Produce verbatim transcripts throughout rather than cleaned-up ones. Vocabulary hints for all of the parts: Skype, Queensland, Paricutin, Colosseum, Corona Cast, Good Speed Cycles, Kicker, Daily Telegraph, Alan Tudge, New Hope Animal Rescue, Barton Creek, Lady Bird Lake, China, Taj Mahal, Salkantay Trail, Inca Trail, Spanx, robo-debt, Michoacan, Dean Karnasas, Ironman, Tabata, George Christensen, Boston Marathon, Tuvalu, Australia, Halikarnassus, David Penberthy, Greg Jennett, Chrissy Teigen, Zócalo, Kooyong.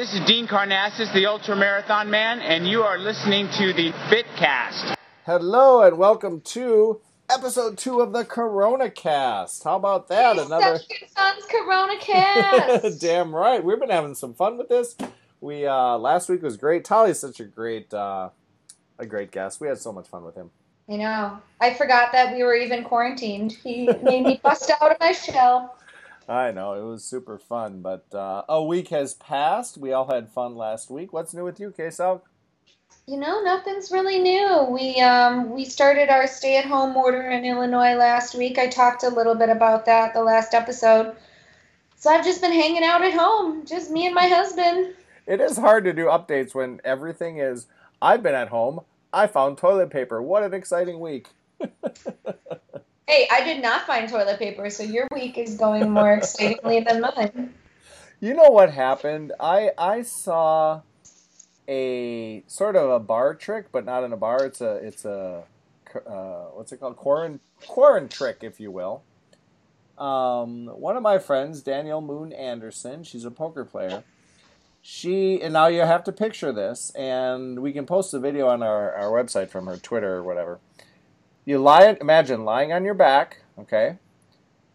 this is Dean Karnasas, the Ultra Marathon Man, and you are listening to the Fitcast. Hello and welcome to episode two of the Corona Cast. How about that? It's Another such good fun's Corona Cast. Damn right. We've been having some fun with this. We uh, last week was great. Tali's such a great, uh, a great guest. We had so much fun with him. I know. I forgot that we were even quarantined. He made me bust out of my shell. I know. It was super fun. But uh, a week has passed. We all had fun last week. What's new with you, K-Salk? You know, nothing's really new. We um, we started our stay-at-home order in Illinois last week. I talked a little bit about that the last episode. So I've just been hanging out at home, just me and my husband. It is hard to do updates when everything is, I've been at home, I found toilet paper. What an exciting week. Hey, I did not find toilet paper, so your week is going more excitingly than mine. You know what happened? I I saw a sort of a bar trick, but not in a bar. It's a, it's a uh, what's it called? Quarant, quarant trick, if you will. Um, one of my friends, Danielle Moon Anderson, she's a poker player. She, and now you have to picture this, and we can post the video on our, our website from her Twitter or whatever. You lie, imagine lying on your back, okay?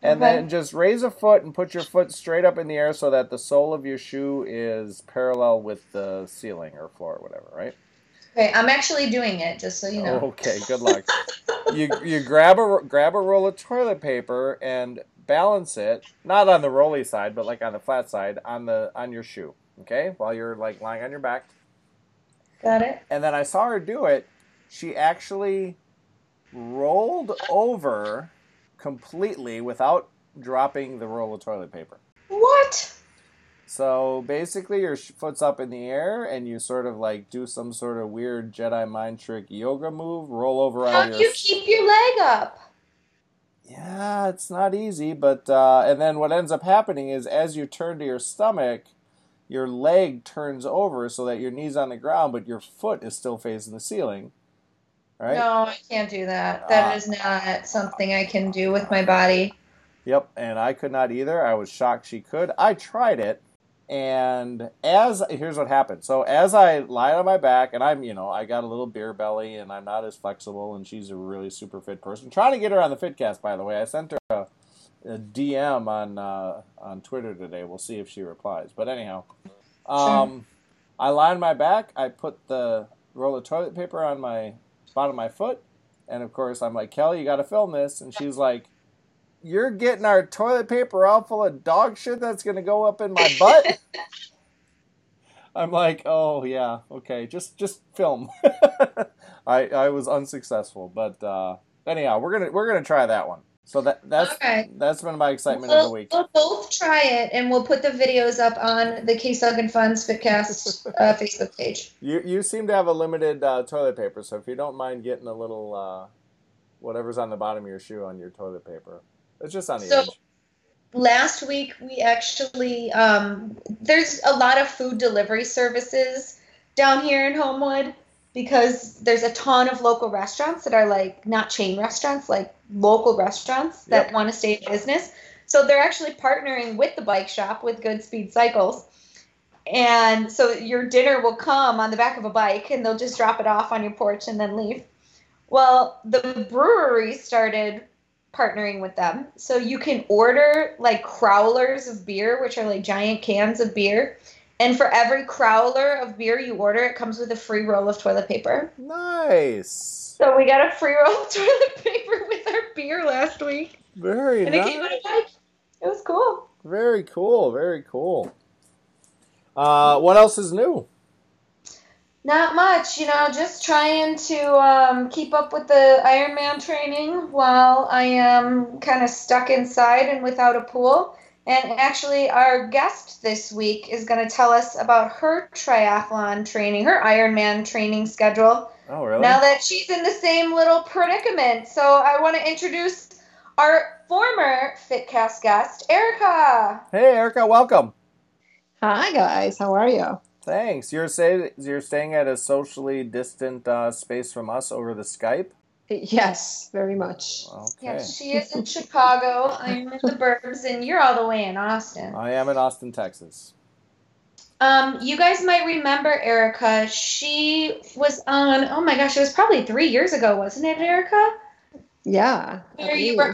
And okay. Then just raise a foot and put your foot straight up in the air so that the sole of your shoe is parallel with the ceiling or floor or whatever, right? Okay, I'm actually doing it, just so you know. Okay, good luck. you you grab a, grab a roll of toilet paper and balance it, not on the rolly side, but like on the flat side, on the on your shoe. Okay, while you're like lying on your back. Got it. And then I saw her do it. She actually rolled over completely without dropping the roll of toilet paper. What? So basically your foot's up in the air and you sort of like do some sort of weird Jedi mind trick yoga move, roll over. How do you keep your leg up? Yeah, it's not easy. But uh, and then what ends up happening is as you turn to your stomach, your leg turns over so that your knee's on the ground, but your foot is still facing the ceiling, right? No, I can't do that. That uh, is not something I can do with my body. Yep, and I could not either. I was shocked she could. I tried it, and as here's what happened. So as I lied on my back, and I'm, you know, I got a little beer belly, and I'm not as flexible, and she's a really super fit person. Trying to get her on the Fitcast, by the way. I sent her a... a D M on uh, on Twitter today. We'll see if she replies. But anyhow, um, sure. I lie on my back. I put the roll of toilet paper on my bottom of my foot, and of course I'm like, Kelly, you got to film this. And she's like, you're getting our toilet paper all full of dog shit that's gonna go up in my butt. I'm like, oh yeah, okay, just just film. I I was unsuccessful, but uh, anyhow, we're gonna we're gonna try that one. So that that's okay. That's been my excitement we'll, of the week. We'll both try it, and we'll put the videos up on the K-Salk and Fun's Fitcast uh, Facebook page. You you seem to have a limited uh, toilet paper, so if you don't mind getting a little uh, whatever's on the bottom of your shoe on your toilet paper, it's just on the so, edge. Last week we actually um, there's a lot of food delivery services down here in Homewood. Because there's a ton of local restaurants that are like not chain restaurants, like local restaurants that yep. want to stay in business. So they're actually partnering with the bike shop with Good Speed Cycles. And so your dinner will come on the back of a bike and they'll just drop it off on your porch and then leave. Well, the brewery started partnering with them. So you can order like crowlers of beer, which are like giant cans of beer. And for every crowler of beer you order, it comes with a free roll of toilet paper. Nice. So we got a free roll of toilet paper with our beer last week. Very and nice. And it came on a bike. It was cool. Very cool. Very cool. Uh, what else is new? Not much. You know, just trying to um, keep up with the Ironman training while I am kind of stuck inside and without a pool. And actually, our guest this week is going to tell us about her triathlon training, her Ironman training schedule. Oh, really? Now that she's in the same little predicament. So I want to introduce our former Fitcast guest, Erica. Hey, Erica, welcome. Hi, guys. How are you? Thanks. You're, say, you're staying at a socially distant uh, space from us over the Skype? Yes, very much. Okay. Yes, she is in Chicago. I'm in the burbs, and you're all the way in Austin. I am in Austin, Texas. Um, you guys might remember Erica. She was on, oh my gosh, it was probably three years ago, wasn't it, Erica? Yeah. Where you were on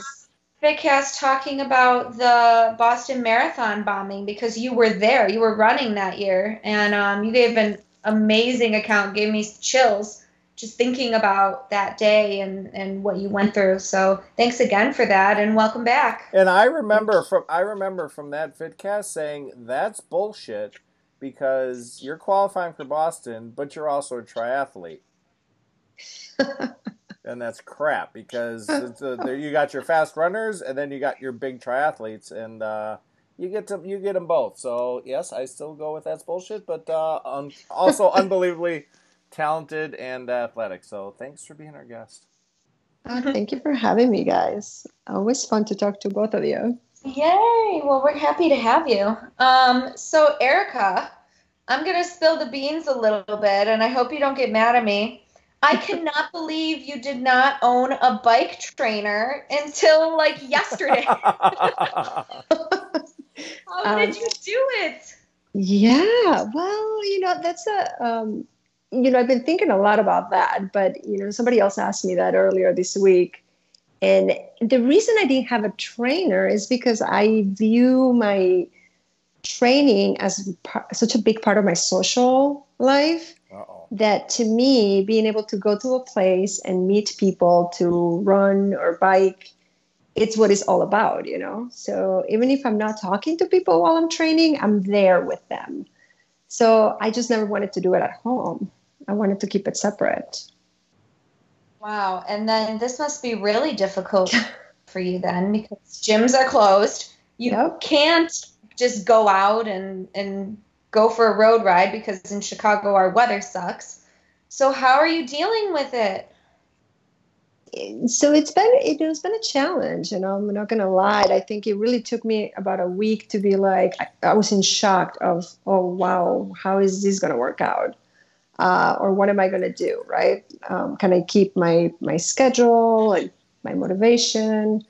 Fitcast talking about the Boston Marathon bombing, because you were there. You were running that year, and um, you gave an amazing account. Gave me chills just thinking about that day and, and what you went through. So thanks again for that, and welcome back. And I remember from I remember from that Fitcast saying, that's bullshit, because you're qualifying for Boston, but you're also a triathlete. And that's crap, because it's a, there you got your fast runners, and then you got your big triathletes, and uh, you get to you get them both. So yes, I still go with that's bullshit, but uh, um, also unbelievably talented and athletic. So thanks for being our guest. Oh, thank you for having me, guys. Always fun to talk to both of you. Yay! Well, we're happy to have you. Um, so Erica, I'm gonna spill the beans a little bit, and I hope you don't get mad at me. I cannot believe you did not own a bike trainer until like yesterday. How um, did you do it? Yeah, well, you know, that's a, um, you know, I've been thinking a lot about that, but, you know, somebody else asked me that earlier this week. And the reason I didn't have a trainer is because I view my training as par- such a big part of my social life. Uh-oh. That to me, being able to go to a place and meet people to run or bike, it's what it's all about, you know? So even if I'm not talking to people while I'm training, I'm there with them. So I just never wanted to do it at home. I wanted to keep it separate. Wow. And then this must be really difficult for you then, because gyms are closed. You yep. can't just go out and, and go for a road ride, because in Chicago our weather sucks. So how are you dealing with it? So it's been it has been a challenge, you know, I'm not gonna lie. I think it really took me about a week to be like, I, I was in shock of, oh wow, how is this gonna work out? Uh, or what am I gonna do, right? Um, can I keep my my schedule and my motivation?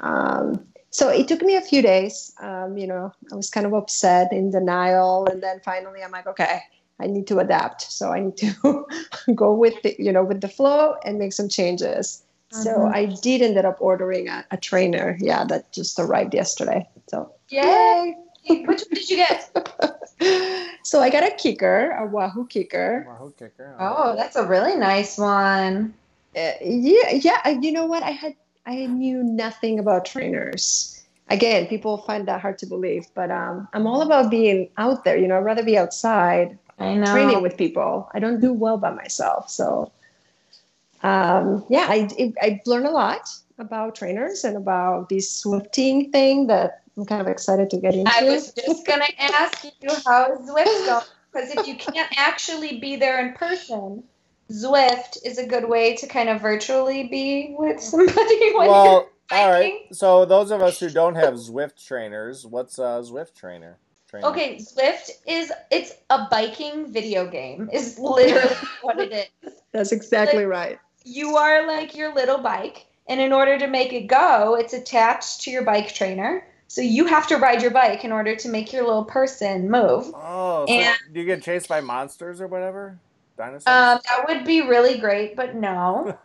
Um, So it took me a few days, um, you know, I was kind of upset, in denial. And then finally I'm like, okay, I need to adapt. So I need to go with the, you know, with the flow and make some changes. Mm-hmm. So I did end up ordering a, a trainer. Yeah. That just arrived yesterday. So yay. Yay. Which one did you get? So I got a Kicker, a Wahoo Kicker. Wahoo Kicker. Oh, oh that's a really nice one. Uh, yeah. Yeah. You know what? I had, I knew nothing about trainers. Again, people find that hard to believe, but um, I'm all about being out there. You know, I'd rather be outside I know. training with people. I don't do well by myself. So, um, yeah, I, it, I learned a lot about trainers and about this Zwifting thing that I'm kind of excited to get into. I was just going to ask you, how is Zwift going? Because if you can't actually be there in person, Zwift is a good way to kind of virtually be with somebody. When well, you're all right. So those of us who don't have Zwift trainers, what's a Zwift trainer? trainer? Okay, Zwift is it's a biking video game. Is literally what it is. That's exactly like, right. You are like your little bike, and in order to make it go, it's attached to your bike trainer. So you have to ride your bike in order to make your little person move. Oh, and so do you get chased by monsters or whatever? Dinosaurs? Um, that would be really great, but no.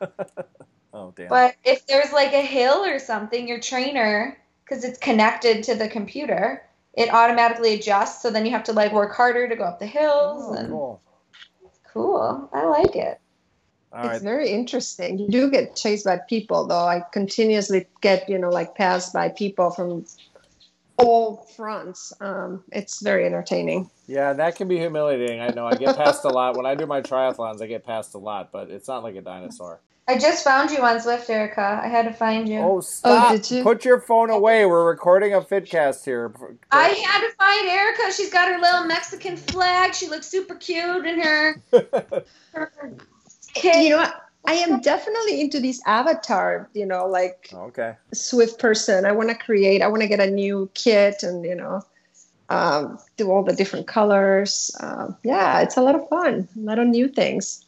Oh, damn. But if there's like a hill or something, your trainer, because it's connected to the computer, it automatically adjusts. So then you have to like work harder to go up the hills. Oh, and cool. It's cool. I like it. All right. It's very interesting. You do get chased by people, though. I continuously get, you know, like passed by people from all fronts. Um, it's very entertaining. Yeah, that can be humiliating. I know. I get passed a lot. When I do my triathlons, I get passed a lot, but it's not like a dinosaur. I just found you on Zwift, Erica. I had to find you. Oh, stop. Oh, did you? Put your phone away. We're recording a Fitcast here. I had to find Erica. She's got her little Mexican flag. She looks super cute in her. her you know what? I am definitely into this avatar, you know, like okay. Zwift person. I want to create, I want to get a new kit and, you know, um, do all the different colors. Um, yeah, it's a lot of fun, a lot of new things.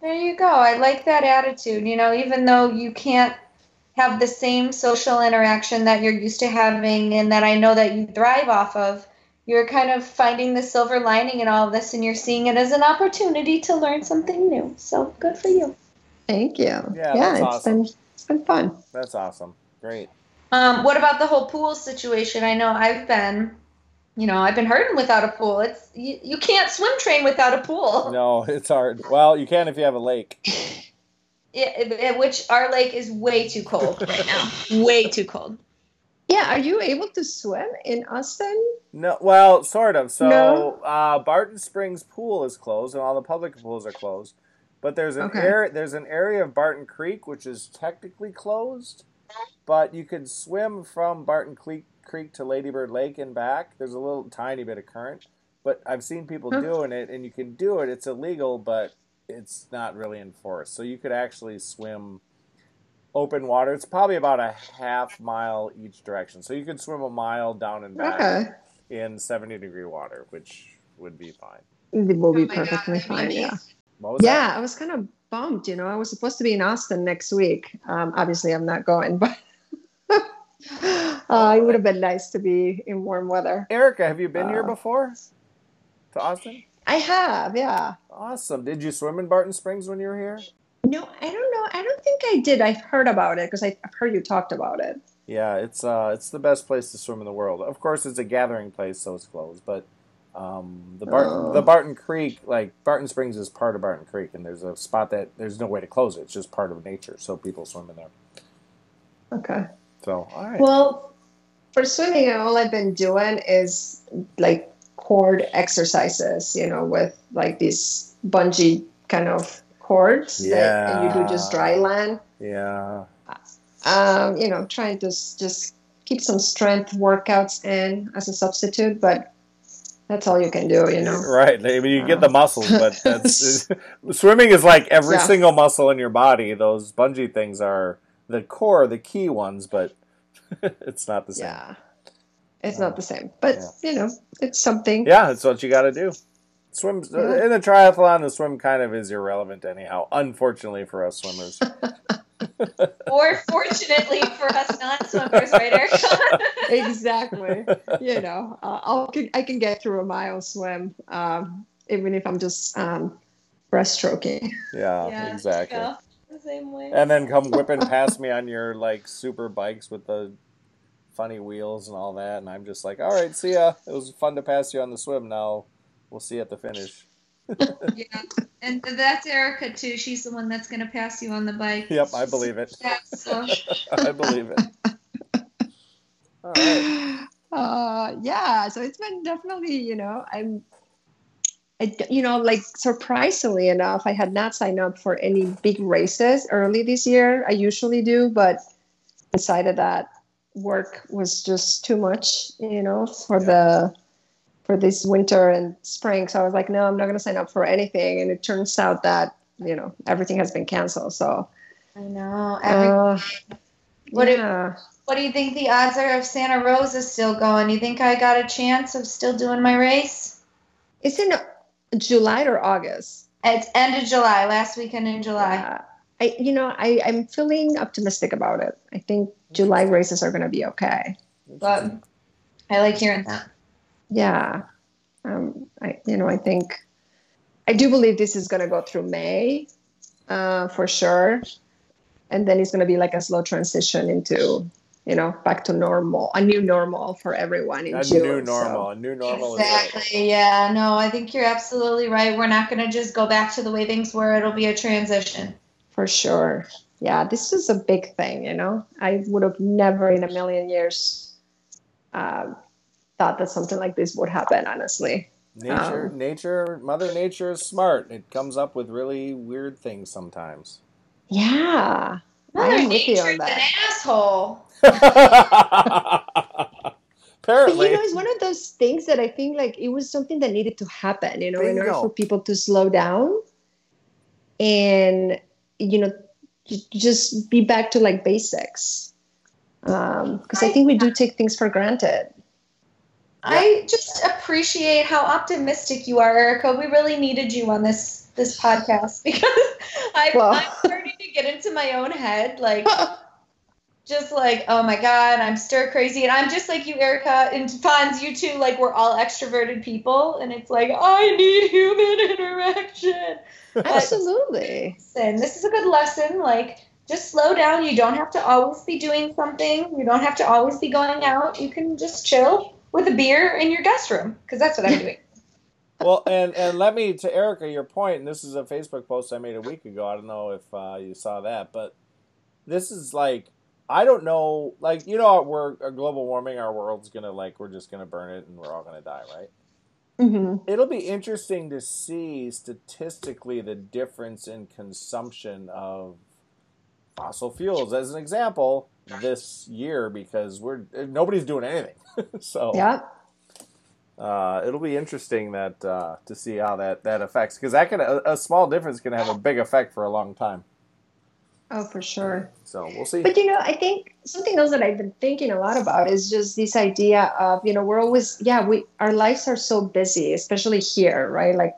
There you go. I like that attitude. You know, even though you can't have the same social interaction that you're used to having and that I know that you thrive off of, you're kind of finding the silver lining in all of this, and you're seeing it as an opportunity to learn something new. So good for you. Thank you. Yeah, yeah that's it's awesome. been it's been fun. That's awesome. Great. Um, what about the whole pool situation? I know I've been, you know, I've been hurting without a pool. It's you, you can't swim train without a pool. No, it's hard. Well, you can if you have a lake. Yeah, which our lake is way too cold right now. Way too cold. Yeah, are you able to swim in Austin? No, well, sort of. So no? uh, Barton Springs Pool is closed, and all the public pools are closed. But there's an okay. air, there's an area of Barton Creek which is technically closed, but you can swim from Barton Creek Creek to Lady Bird Lake and back. There's a little tiny bit of current, but I've seen people huh. doing it, and you can do it. It's illegal, but it's not really enforced. So you could actually swim open water. It's probably about a half mile each direction. So you could swim a mile down and back okay. in seventy degree water, which would be fine. It will be oh perfectly God. fine, yeah. What was yeah, that? I was kind of bummed, you know. I was supposed to be in Austin next week. Um, obviously, I'm not going, but uh, it would have been nice to be in warm weather. Erica, have you been uh, here before? To Austin? I have, yeah. Awesome. Did you swim in Barton Springs when you were here? No, I don't know. I don't think I did. I've heard about it because I've heard you talked about it. Yeah, it's uh, it's the best place to swim in the world. Of course, it's a gathering place, so it's closed. But um, the Barton, oh. the Barton Creek, like Barton Springs, is part of Barton Creek, and there's a spot that there's no way to close it. It's just part of nature, so people swim in there. Okay. So all right. Well, for swimming, all I've been doing is like cord exercises, you know, with like these bungee kind of cords, yeah. that, and you do just dry land. Yeah. Um, you know, trying to just keep some strength workouts in as a substitute, but that's all you can do, you know. Right. I mean, you get the muscles, but that's, swimming is like every yeah. single muscle in your body. Those bungee things are the core, the key ones, but it's not the same. Yeah. It's uh, not the same, but yeah. you know, it's something. Yeah, it's what you got to do. Swim yeah. in the triathlon, the swim kind of is irrelevant anyhow, unfortunately for us swimmers. Or fortunately for us non-swimmers, right, Erica? Exactly. You know, uh, I'll, I can get through a mile swim, um, even if I'm just um, breaststroking. Yeah, yeah, exactly. Yeah, the same way. And then come whipping past me on your, like, super bikes with the funny wheels and all that, and I'm just like, all right, see ya. It was fun to pass you on the swim now. We'll see at the finish. Yeah, and that's Erica, too. She's the one that's going to pass you on the bike. Yep, I believe it. Yeah, so. I believe it. All right. Uh, yeah, so it's been definitely, you know, I'm, I, you know, like surprisingly enough, I had not signed up for any big races early this year. I usually do, but decided that work was just too much, you know, for yeah. the... for this winter and spring. So I was like, no, I'm not going to sign up for anything. And it turns out that, you know, everything has been canceled. So I know. Uh, what, yeah. do, what do you think the odds are of Santa Rosa still going? You think I got a chance of still doing my race? It's in July or August. It's end of July, last weekend in July. Yeah. I, you know, I, I'm feeling optimistic about it. I think July races are going to be okay. But I like hearing that. Yeah, um, I, you know, I think I do believe this is going to go through May uh, for sure. And then it's going to be like a slow transition into, you know, back to normal, a new normal for everyone in a June. A new normal, so. a new normal. Exactly, is right. yeah. No, I think you're absolutely right. We're not going to just go back to the way things were. It'll be a transition. For sure. Yeah, this is a big thing, you know. I would have never in a million years uh, thought that something like this would happen, honestly. Nature, um, nature, Mother Nature is smart. It comes up with really weird things sometimes. Yeah. Mother Nature's an asshole. Apparently. But, you know, it's one of those things that I think, like, it was something that needed to happen, you know, Bingo. in order for people to slow down and, you know, just be back to, like, basics. Um, because I think we do take things for granted. Yeah. I just appreciate how optimistic you are, Erica. We really needed you on this this podcast because I'm, well. I'm starting to get into my own head. Like, just like, oh my God, I'm stir crazy. And I'm just like you, Erica, and Fonz, you too, like we're all extroverted people. And it's like, I need human interaction. Absolutely. And this is a good lesson. Like, just slow down. You don't have to always be doing something. You don't have to always be going out. You can just chill with a beer in your guest room, because that's what I'm doing. Well, and, and let me, to Erica, your point, and this is a Facebook post I made a week ago. I don't know if uh, you saw that, but this is like, I don't know, like, you know, we're global warming, our world's going to, like, we're just going to burn it and we're all going to die, right? Mm-hmm. It'll be interesting to see statistically the difference in consumption of fossil fuels, as an example, this year, because we're nobody's doing anything. So yeah, uh, it'll be interesting that uh, to see how that that affects, because that can a, a small difference can have a big effect for a long time. Oh, for sure. So we'll see. But you know, I think something else that I've been thinking a lot about is just this idea of, you know, we're always yeah we our lives are so busy, especially here, right? Like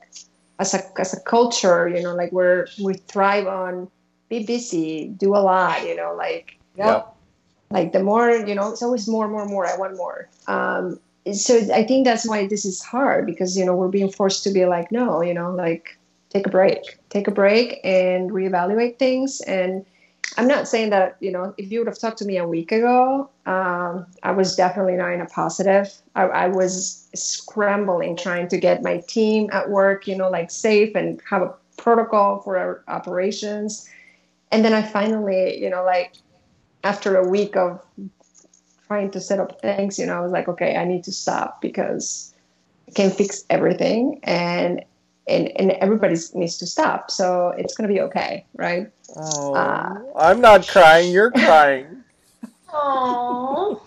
as a as a culture, you know, like we're we thrive on. Be busy, do a lot, you know, like, yeah, yep. Like the more, you know, it's always more, more, more, I want more. Um, so I think that's why this is hard, because, you know, we're being forced to be like, no, you know, like take a break, take a break and reevaluate things. And I'm not saying that, you know, if you would have talked to me a week ago, um, I was definitely not in a positive. I, I was scrambling, trying to get my team at work, you know, like safe and have a protocol for our operations. And then I finally, you know, like after a week of trying to set up things, you know, I was like, okay, I need to stop because I can't fix everything, and and, and everybody needs to stop. So it's going to be okay, right? Oh, uh, I'm not crying. You're crying. Oh.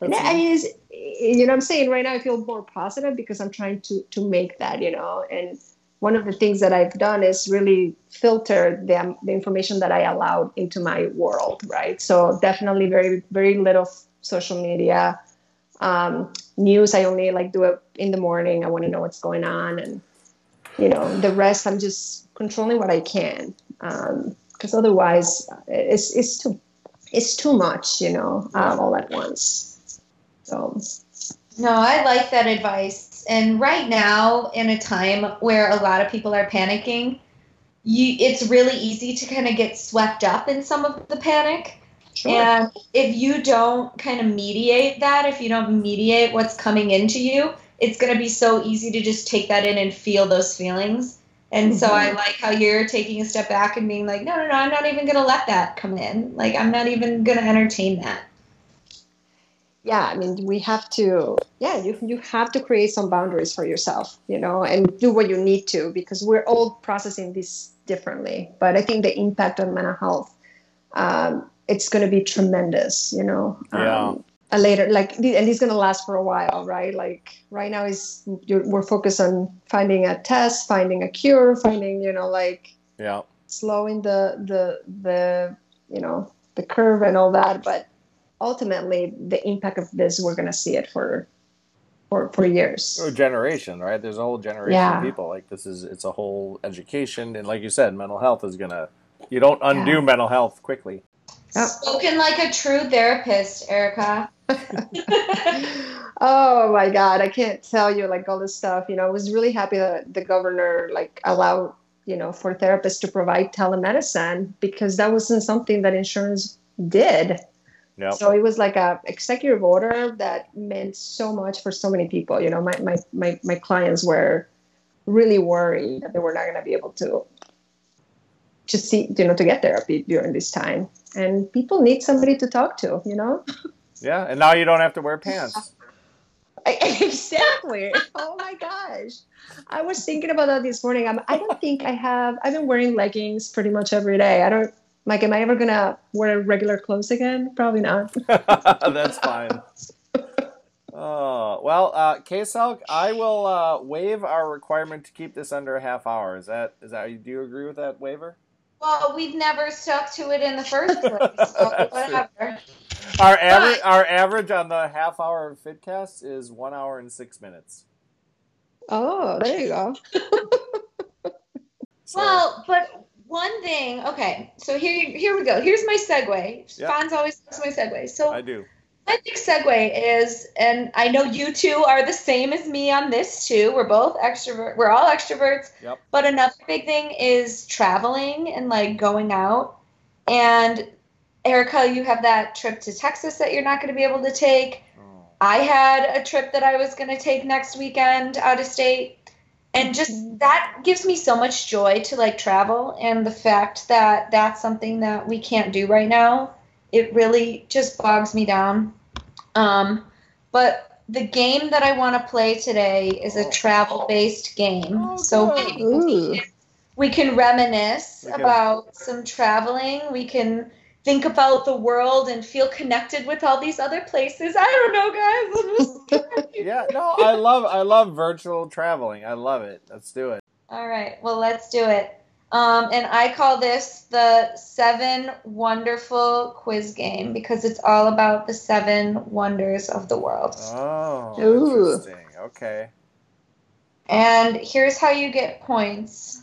I mean, you know what I'm saying? Right now I feel more positive because I'm trying to, to make that, you know, and one of the things that I've done is really filter the, the information that I allowed into my world, right? So definitely very, very little social media. Um, news, I only like do it in the morning. I want to know what's going on. And, you know, the rest, I'm just controlling what I can. Um, because otherwise, it's it's too, it's too much, you know, um, all at once. So. No, I like that advice. And right now, in a time where a lot of people are panicking, you, it's really easy to kind of get swept up in some of the panic. Sure. And if you don't kind of mediate that, if you don't mediate what's coming into you, it's going to be so easy to just take that in and feel those feelings. And mm-hmm. so I like how you're taking a step back and being like, no, no, no, I'm not even going to let that come in. Like, I'm not even going to entertain that. Yeah, I mean, we have to, yeah, you you have to create some boundaries for yourself, you know, and do what you need to, because we're all processing this differently. But I think the impact on mental health, um, it's going to be tremendous, you know. Yeah. Um, a later, like, and it's going to last for a while, right? Like, right now is you're, we're focused on finding a test, finding a cure, finding, you know, like, yeah, slowing the the the you know the curve and all that, but. Ultimately, the impact of this, we're going to see it for, for, for years. Or generation, right? There's a whole generation yeah. of people. Like, this is, it's a whole education. And like you said, mental health is going to, you don't undo yeah. mental health quickly. Yep. Spoken like a true therapist, Erica. Oh, my God. I can't tell you, like, all this stuff. You know, I was really happy that the governor, like, allowed, you know, for therapists to provide telemedicine, because that wasn't something that insurance did. Nope. So it was like a executive order that meant so much for so many people. You know, my my, my, my clients were really worried that they were not going to be able to to see, you know, to get therapy during this time. And people need somebody to talk to, you know? Yeah, and now you don't have to wear pants. I, exactly. Oh, my gosh. I was thinking about that this morning. I'm, I don't think I have, I've been wearing leggings pretty much every day. I don't. Like, am I ever going to wear regular clothes again? Probably not. That's fine. Oh, well, uh, K-Salk, I will uh, waive our requirement to keep this under a half hour. Is that, is that, do you agree with that waiver? Well, we've never stuck to it in the first place. So whatever. Our, aver- our average on the half hour of Fitcast is one hour and six minutes. Oh, there you go. So. Well, but... One thing saying, okay, so here, here we go. Here's my segue. Yep. Fonz always does my segue. So I do. My big segue is, and I know you two are the same as me on this too. We're both extrovert. We're all extroverts. Yep. But another big thing is traveling and like going out. And Erica, you have that trip to Texas that you're not going to be able to take. Oh. I had a trip that I was going to take next weekend out of state. And just that gives me so much joy to like travel. And the fact that that's something that we can't do right now, it really just bogs me down. Um, but the game that I want to play today is a travel-based game. Oh, so we, we can reminisce okay. about some traveling. We can think about the world and feel connected with all these other places. I don't know, guys. I'm just yeah, no, I love, I love virtual traveling. I love it. Let's do it. All right. Well, let's do it. Um, and I call this the Seven Wonderful Quiz Game because it's all about the seven wonders of the world. Oh, Ooh. Interesting. Okay. And here's how you get points.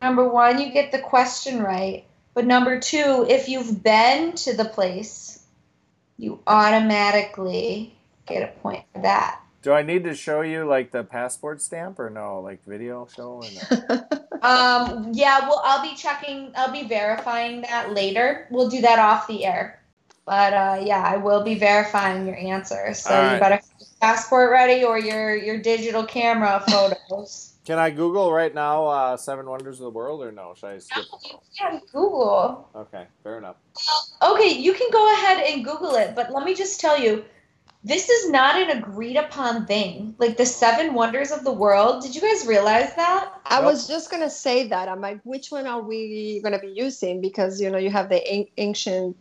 Number one, you get the question right. But number two, if you've been to the place, you automatically get a point for that. Do I need to show you, like, the passport stamp or no? Like, video show or no? um, yeah, well, I'll be checking. I'll be verifying that later. We'll do that off the air. But, uh, yeah, I will be verifying your answer. So All right. You better have your passport ready or your, your digital camera photos. Can I Google right now uh, Seven Wonders of the World or no? Should I skip? No, you can't Google. Okay, fair enough. Well, okay, you can go ahead and Google it. But let me just tell you. This is not an agreed-upon thing. Like, the seven wonders of the world. Did you guys realize that? I was just going to say that. I'm like, which one are we going to be using? Because, you know, you have the ancient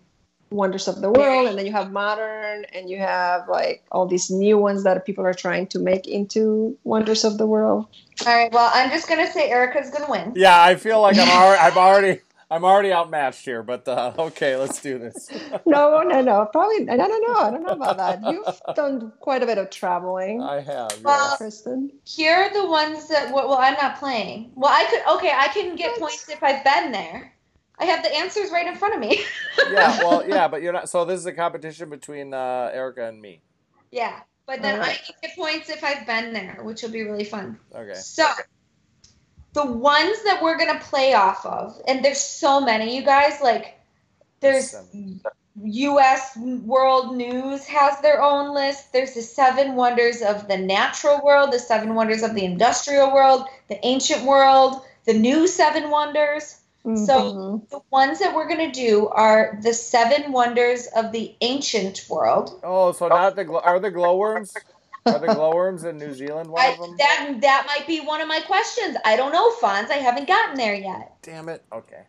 wonders of the world, and then you have modern, and you have, like, all these new ones that people are trying to make into wonders of the world. All right, well, I'm just going to say Erica's going to win. Yeah, I feel like I'm already... I'm already- I'm already outmatched here, but uh, okay, let's do this. no, no, no. Probably, I don't know. I don't know about that. You've done quite a bit of traveling. I have, yeah. Well, Kristen, here are the ones that, well, I'm not playing. Well, I could, okay, I can get yes. points if I've been there. I have the answers right in front of me. yeah, well, yeah, but you're not, so this is a competition between uh, Erica and me. Yeah, but then right. I can get points if I've been there, which will be really fun. Okay. So. The ones that we're going to play off of, and there's so many, you guys, like, there's U S World News has their own list. There's the seven wonders of the natural world, the seven wonders of the industrial world, the ancient world, the new seven wonders. Mm-hmm. So the ones that we're going to do are the seven wonders of the ancient world. Oh, so not the gl- are the glowworms? Are the glowworms in New Zealand one I, of them? That, that might be one of my questions. I don't know, Fonz. I haven't gotten there yet. Damn it. Okay.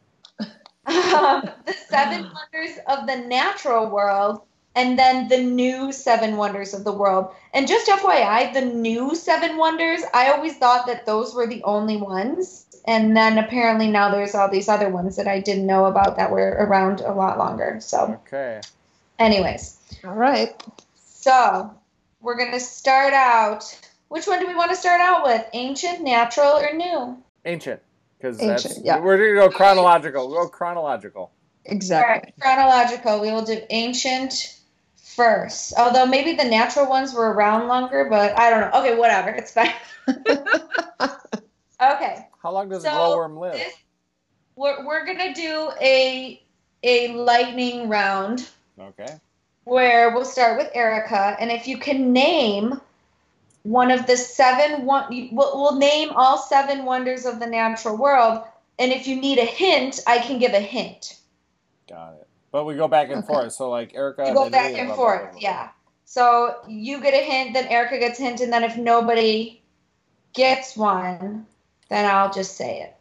Um, the seven wonders of the natural world, and then the new seven wonders of the world. And just F Y I, the new seven wonders, I always thought that those were the only ones. And then apparently now there's all these other ones that I didn't know about that were around a lot longer. So, okay. Anyways. All right. So... We're going to start out. Which one do we want to start out with? Ancient, natural, or new? Ancient. Because that's yeah. We're going to go chronological. We'll go chronological. Exactly. All right, chronological. We will do ancient first. Although maybe the natural ones were around longer, but I don't know. Okay, whatever. It's fine. Okay. How long does so a glowworm live? This, we're we're going to do a a lightning round. Okay. Where we'll start with Erica, and if you can name one of the seven, one, we'll name all seven wonders of the natural world, and if you need a hint, I can give a hint. Got it. But we go back and okay. forth, so like Erica... You go and back and forth, blah, blah, blah. Yeah. So you get a hint, then Erica gets a hint, and then if nobody gets one, then I'll just say it.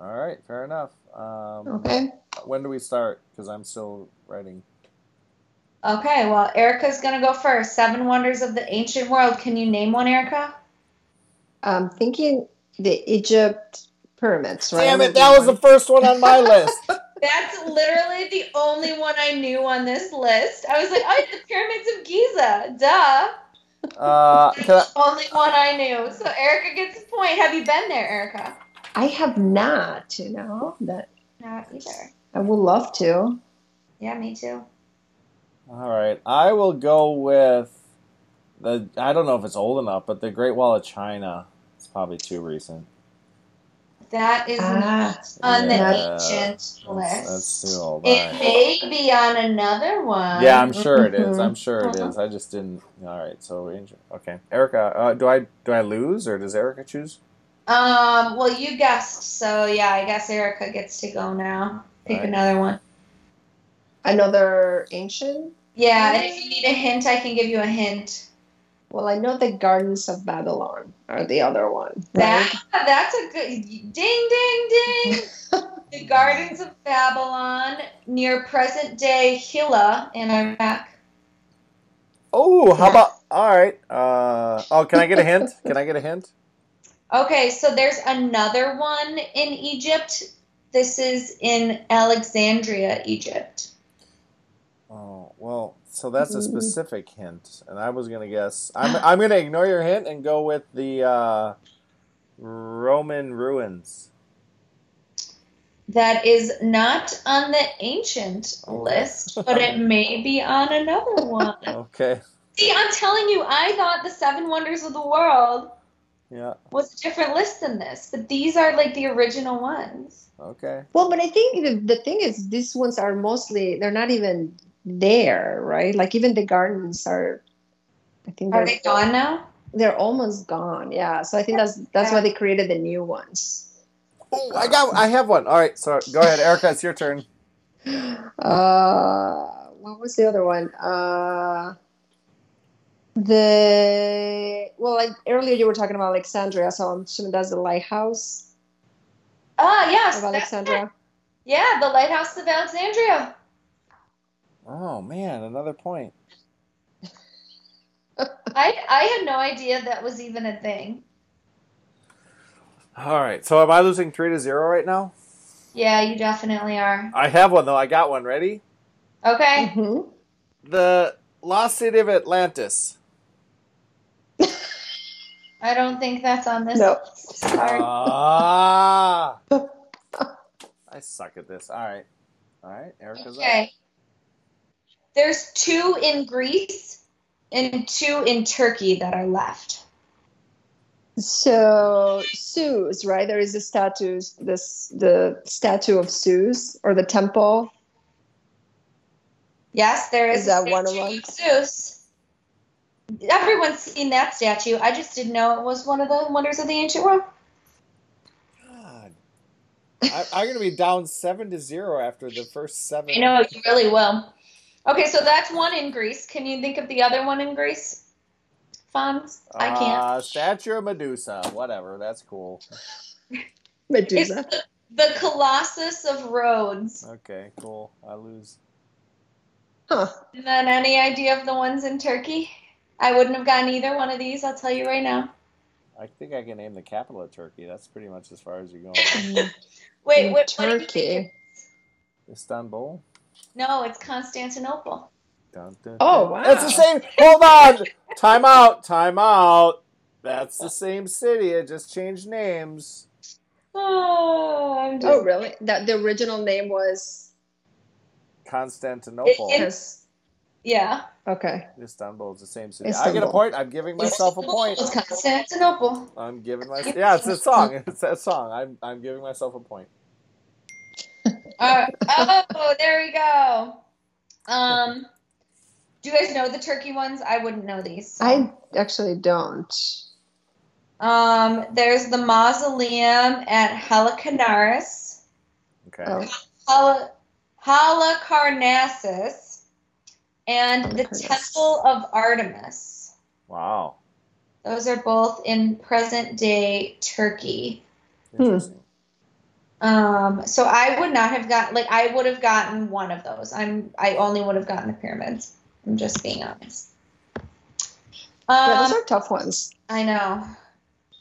All right, fair enough. Um, okay. When do we start? Because I'm still writing... Okay, well, Erica's going to go first. Seven Wonders of the Ancient World. Can you name one, Erica? I'm thinking the Egypt pyramids, right? Damn it, that was the first one on my list. That's literally the only one I knew on this list. I was like, oh, it's the pyramids of Giza. Duh. Uh, That's the only one I knew. So Erica gets a point. Have you been there, Erica? I have not, you know. That not either. I would love to. Yeah, me too. All right. I will go with the, I don't know if it's old enough, but the Great Wall of China. It's probably too recent. That is ah, not on yeah, the ancient list. That's too old. It right. may be on another one. Yeah, I'm sure it is. I'm sure it is. I just didn't. All right, so okay, Erica. Uh, do I do I lose or does Erica choose? Um. Well, you guessed, so yeah, I guess Erica gets to go now. Pick right. another one. Another ancient. Yeah, and if you need a hint, I can give you a hint. Well, I know the Gardens of Babylon are the other one. Right? That that's a good ding, ding, ding. The Gardens of Babylon near present-day Hilla in Iraq. Oh, how about all right? Uh, oh, can I get a hint? Can I get a hint? Okay, so there's another one in Egypt. This is in Alexandria, Egypt. Oh well. So that's a specific hint, and I was gonna guess. I'm I'm gonna ignore your hint and go with the uh, Roman ruins. That is not on the ancient list, but it may be on another one. Okay. See, I'm telling you, I thought the Seven Wonders of the World yeah. was a different list than this, but these are like the original ones. Okay. Well, but I think the, the thing is, these ones are mostly they're not even. There, right? Like even the gardens are. I think are they gone now? They're almost gone. Yeah, so I think that's that's why they created the new ones. Oh, I got. I have one. All right, so go ahead, Erica. It's your turn. Uh, what was the other one? Uh, the well, like earlier you were talking about Alexandria, so I'm assuming that's the lighthouse. Ah, uh, yes, of Alexandria. Yeah, the lighthouse of Alexandria. Oh man, another point. I I had no idea that was even a thing. All right, so am I losing three to zero right now? Yeah, you definitely are. I have one though. I got one. Ready? Okay. Mm-hmm. The Lost City of Atlantis. I don't think that's on this. No. Sorry. Ah. I suck at this. All right. All right. Erica's okay. Up. There's two in Greece and two in Turkey that are left. So Zeus, right? There is a statue, this the statue of Zeus or the temple. Yes, there is, is that a statue one of, them? Of Zeus. Everyone's seen that statue. I just didn't know it was one of the wonders of the ancient world. God, I, I'm gonna be down seven to zero after the first seven. I know you really will. Okay, so that's one in Greece. Can you think of the other one in Greece, Fonz? I can't. Uh, Statue of Medusa. Whatever. That's cool. Medusa. It's the, the Colossus of Rhodes. Okay, cool. I lose. Huh. And then any idea of the ones in Turkey? I wouldn't have gotten either one of these. I'll tell you right now. I think I can name the capital of Turkey. That's pretty much as far as you're going. Wait, what, Turkey. What did you think? Istanbul? No, it's Constantinople. Dun, dun, dun. Oh, wow. That's the same. Hold on. Time out. Time out. That's the same city. It just changed names. Oh, I'm just... oh really? That the original name was Constantinople. It, it's... Yeah. Okay. Istanbul is the same city. Istanbul. I get a point. I'm giving myself a point. It's Constantinople. I'm giving myself. Yeah, it's a song. It's that song. I'm I'm giving myself a point. Uh, oh, there we go. Um, do you guys know the Turkey ones? I wouldn't know these. So. I actually don't. Um, there's the mausoleum at Halikarnassus. Okay. Oh. Halikarnassus and Halikarnassus. The Temple of Artemis. Wow. Those are both in present-day Turkey. Interesting. Hmm. Um, so I would not have gotten, like, I would have gotten one of those. I'm, I only would have gotten the pyramids. I'm just being honest. Um, yeah, those are tough ones. I know.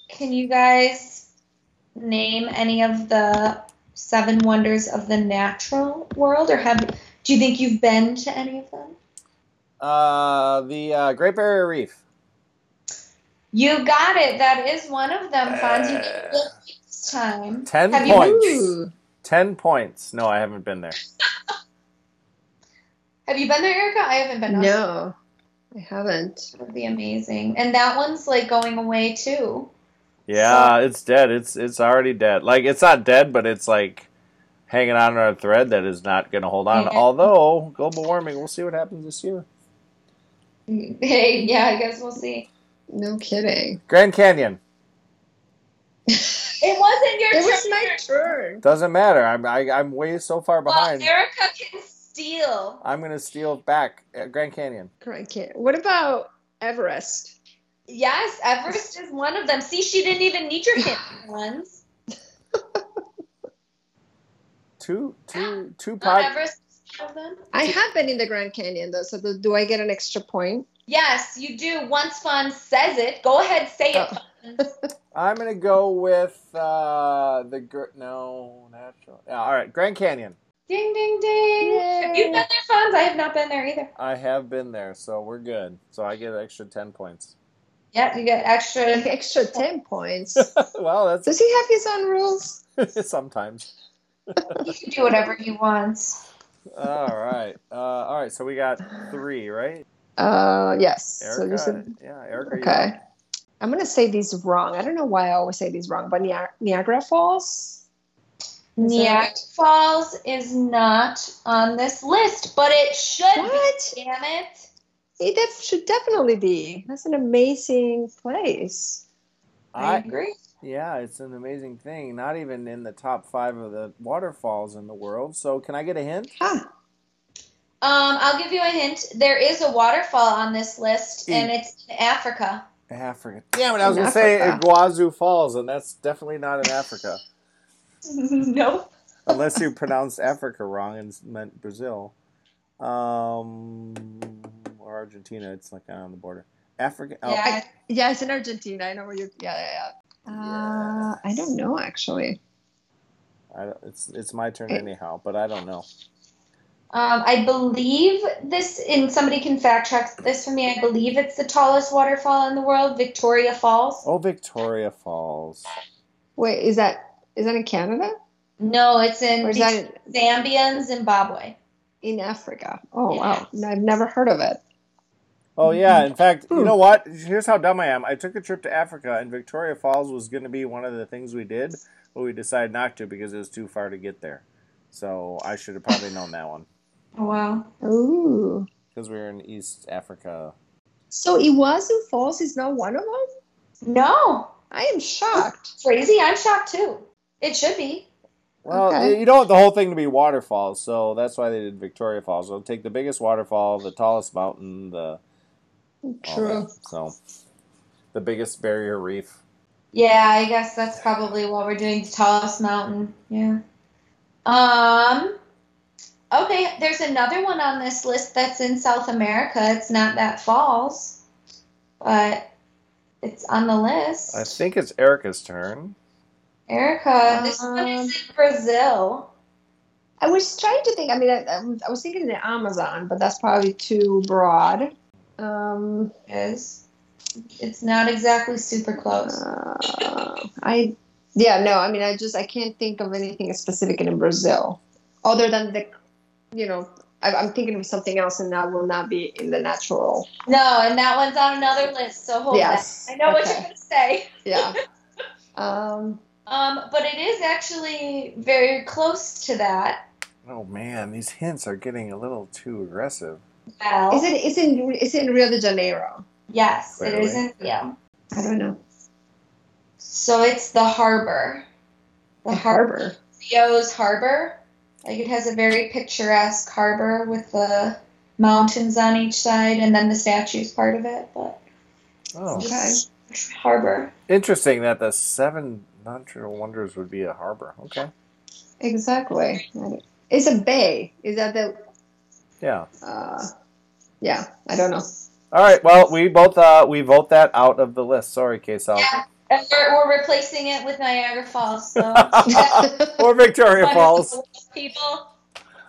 Can you guys name any of the seven wonders of the natural world, or have, do you think you've been to any of them? Uh, the, uh, Great Barrier Reef. You got it. That is one of them, Fonz. You did it this time. Ten have points. You, Ten points. No, I haven't been there. Have you been there, Erica? I haven't been there. No, I haven't. That would be amazing. And that one's, like, going away, too. Yeah, so. It's dead. It's it's already dead. Like, it's not dead, but it's, like, hanging on a thread that is not going to hold on. Yeah. Although, global warming, we'll see what happens this year. Hey, yeah, I guess we'll see. No kidding. Grand Canyon. It wasn't your turn. It was my turn. Doesn't matter. I'm I, I'm way so far behind. Well, Erica can steal. I'm gonna steal back at Grand Canyon. Grand Canyon. What about Everest? Yes, Everest is one of them. See, she didn't even need your hint ones. two, two, two. Pod- Not Everest. Of them. I have been in the Grand Canyon though, so do, do I get an extra point? Yes, you do. Once Fawn says it, go ahead, say oh. it. I'm gonna go with uh, the no natural. Yeah, all right, Grand Canyon. Ding ding ding! Yay. Have you been there, Fawn? I have not been there either. I have been there, so we're good. So I get an extra ten points. Yeah, you get extra like extra ten points. Well, that's does he have his own rules? Sometimes. You can do whatever he wants. All right. Uh, all right. So we got three, right? Uh, yes. Erica, so said, yeah, Erica. Okay. Yeah. I'm going to say these wrong. I don't know why I always say these wrong, but Niagara, Niagara Falls? Is Niagara it? Falls is not on this list, but it should what? be. Damn it. It def- should definitely be. That's an amazing place. I, I agree. Yeah, it's an amazing thing. Not even in the top five of the waterfalls in the world. So can I get a hint? Huh. Um, I'll give you a hint. There is a waterfall on this list, and it's in Africa. Africa. Damn it, I was going to say Iguazu Falls, and that's definitely not in Africa. Nope. Unless you pronounced Africa wrong and meant Brazil. Um, or Argentina. It's like on the border. Africa. Oh. Yeah, I, yeah, it's in Argentina. I know where you're. Yeah, yeah, yeah. Uh, I don't know actually. I don't, it's it's my turn anyhow, but I don't know. Um, I believe this, and somebody can fact check this for me. I believe it's the tallest waterfall in the world, Victoria Falls. Oh, Victoria Falls. Wait, is that is that in Canada? No, it's in in Zambia and Zimbabwe. In Africa. Oh yeah. Wow, I've never heard of it. Oh, yeah. In fact, you know what? Here's how dumb I am. I took a trip to Africa, and Victoria Falls was going to be one of the things we did, but we decided not to because it was too far to get there. So I should have probably known that one. Oh, wow. Ooh. Because we were in East Africa. So Iguazu Falls is not one of them? No. I am shocked. That's crazy. I'm shocked, too. It should be. Well, okay. You don't want the whole thing to be waterfalls, so that's why they did Victoria Falls. They'll take the biggest waterfall, the tallest mountain, the... True. So, the biggest barrier reef. Yeah, I guess that's probably what we're doing. The tallest mountain. Yeah. Um. Okay, there's another one on this list that's in South America. It's not that falls, but it's on the list. I think it's Erica's turn. Erica, um, this one is in Brazil. I was trying to think. I mean, I, I was thinking the Amazon, but that's probably too broad. Um, is it's not exactly super close. Uh, I yeah no I mean I just I can't think of anything specific in Brazil, other than the you know I, I'm thinking of something else, and that will not be in the natural. No, and that one's on another list. So hold yes. that. I know okay. what you're gonna say. Yeah. um. Um. But it is actually very close to that. Oh man, these hints are getting a little too aggressive. Well, is it is in is in Rio de Janeiro? Yes, really? It is in Rio. I don't know. So it's the harbor, the, the harbor, Rio's harbor. Like it has a very picturesque harbor with the mountains on each side, and then the statue's part of it. But oh, okay, harbor. Interesting that the seven natural wonders would be a harbor. Okay, exactly. It's a bay. Is that the Yeah. Uh, yeah, I don't know. All right, well, we both uh, we vote that out of the list. Sorry, K-Salk. Yeah, and we're, we're replacing it with Niagara Falls. So. Or Victoria Falls. People.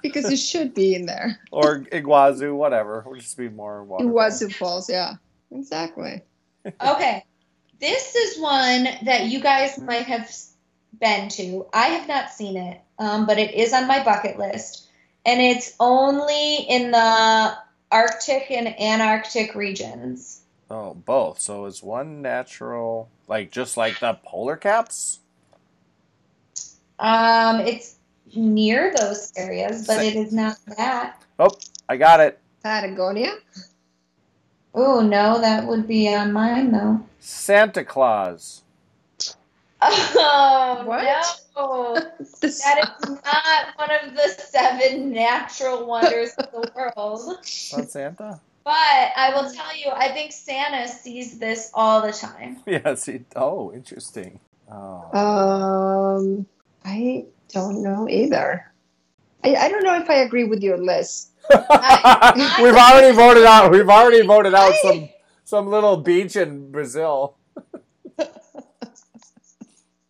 Because it should be in there. Or Iguazu, whatever. We'll just be more water. Iguazu Falls, yeah. Exactly. Okay. This is one that you guys might have been to. I have not seen it. um, but it is on my bucket list. And it's only in the Arctic and Antarctic regions. Oh, both. So it's one natural, like just like the polar caps? Um, it's near those areas, but it is not that. Oh, I got it. Patagonia? Oh, no, that would be on mine, though. Santa Claus. Oh, what? No. That is not one of the seven natural wonders of the world. Not Santa? But I will tell you, I think Santa sees this all the time. Yes, he, oh, interesting. Oh. Um, I don't know either. I, I don't know if I agree with your list. I, we've already voted out. We've already voted out some some little beach in Brazil.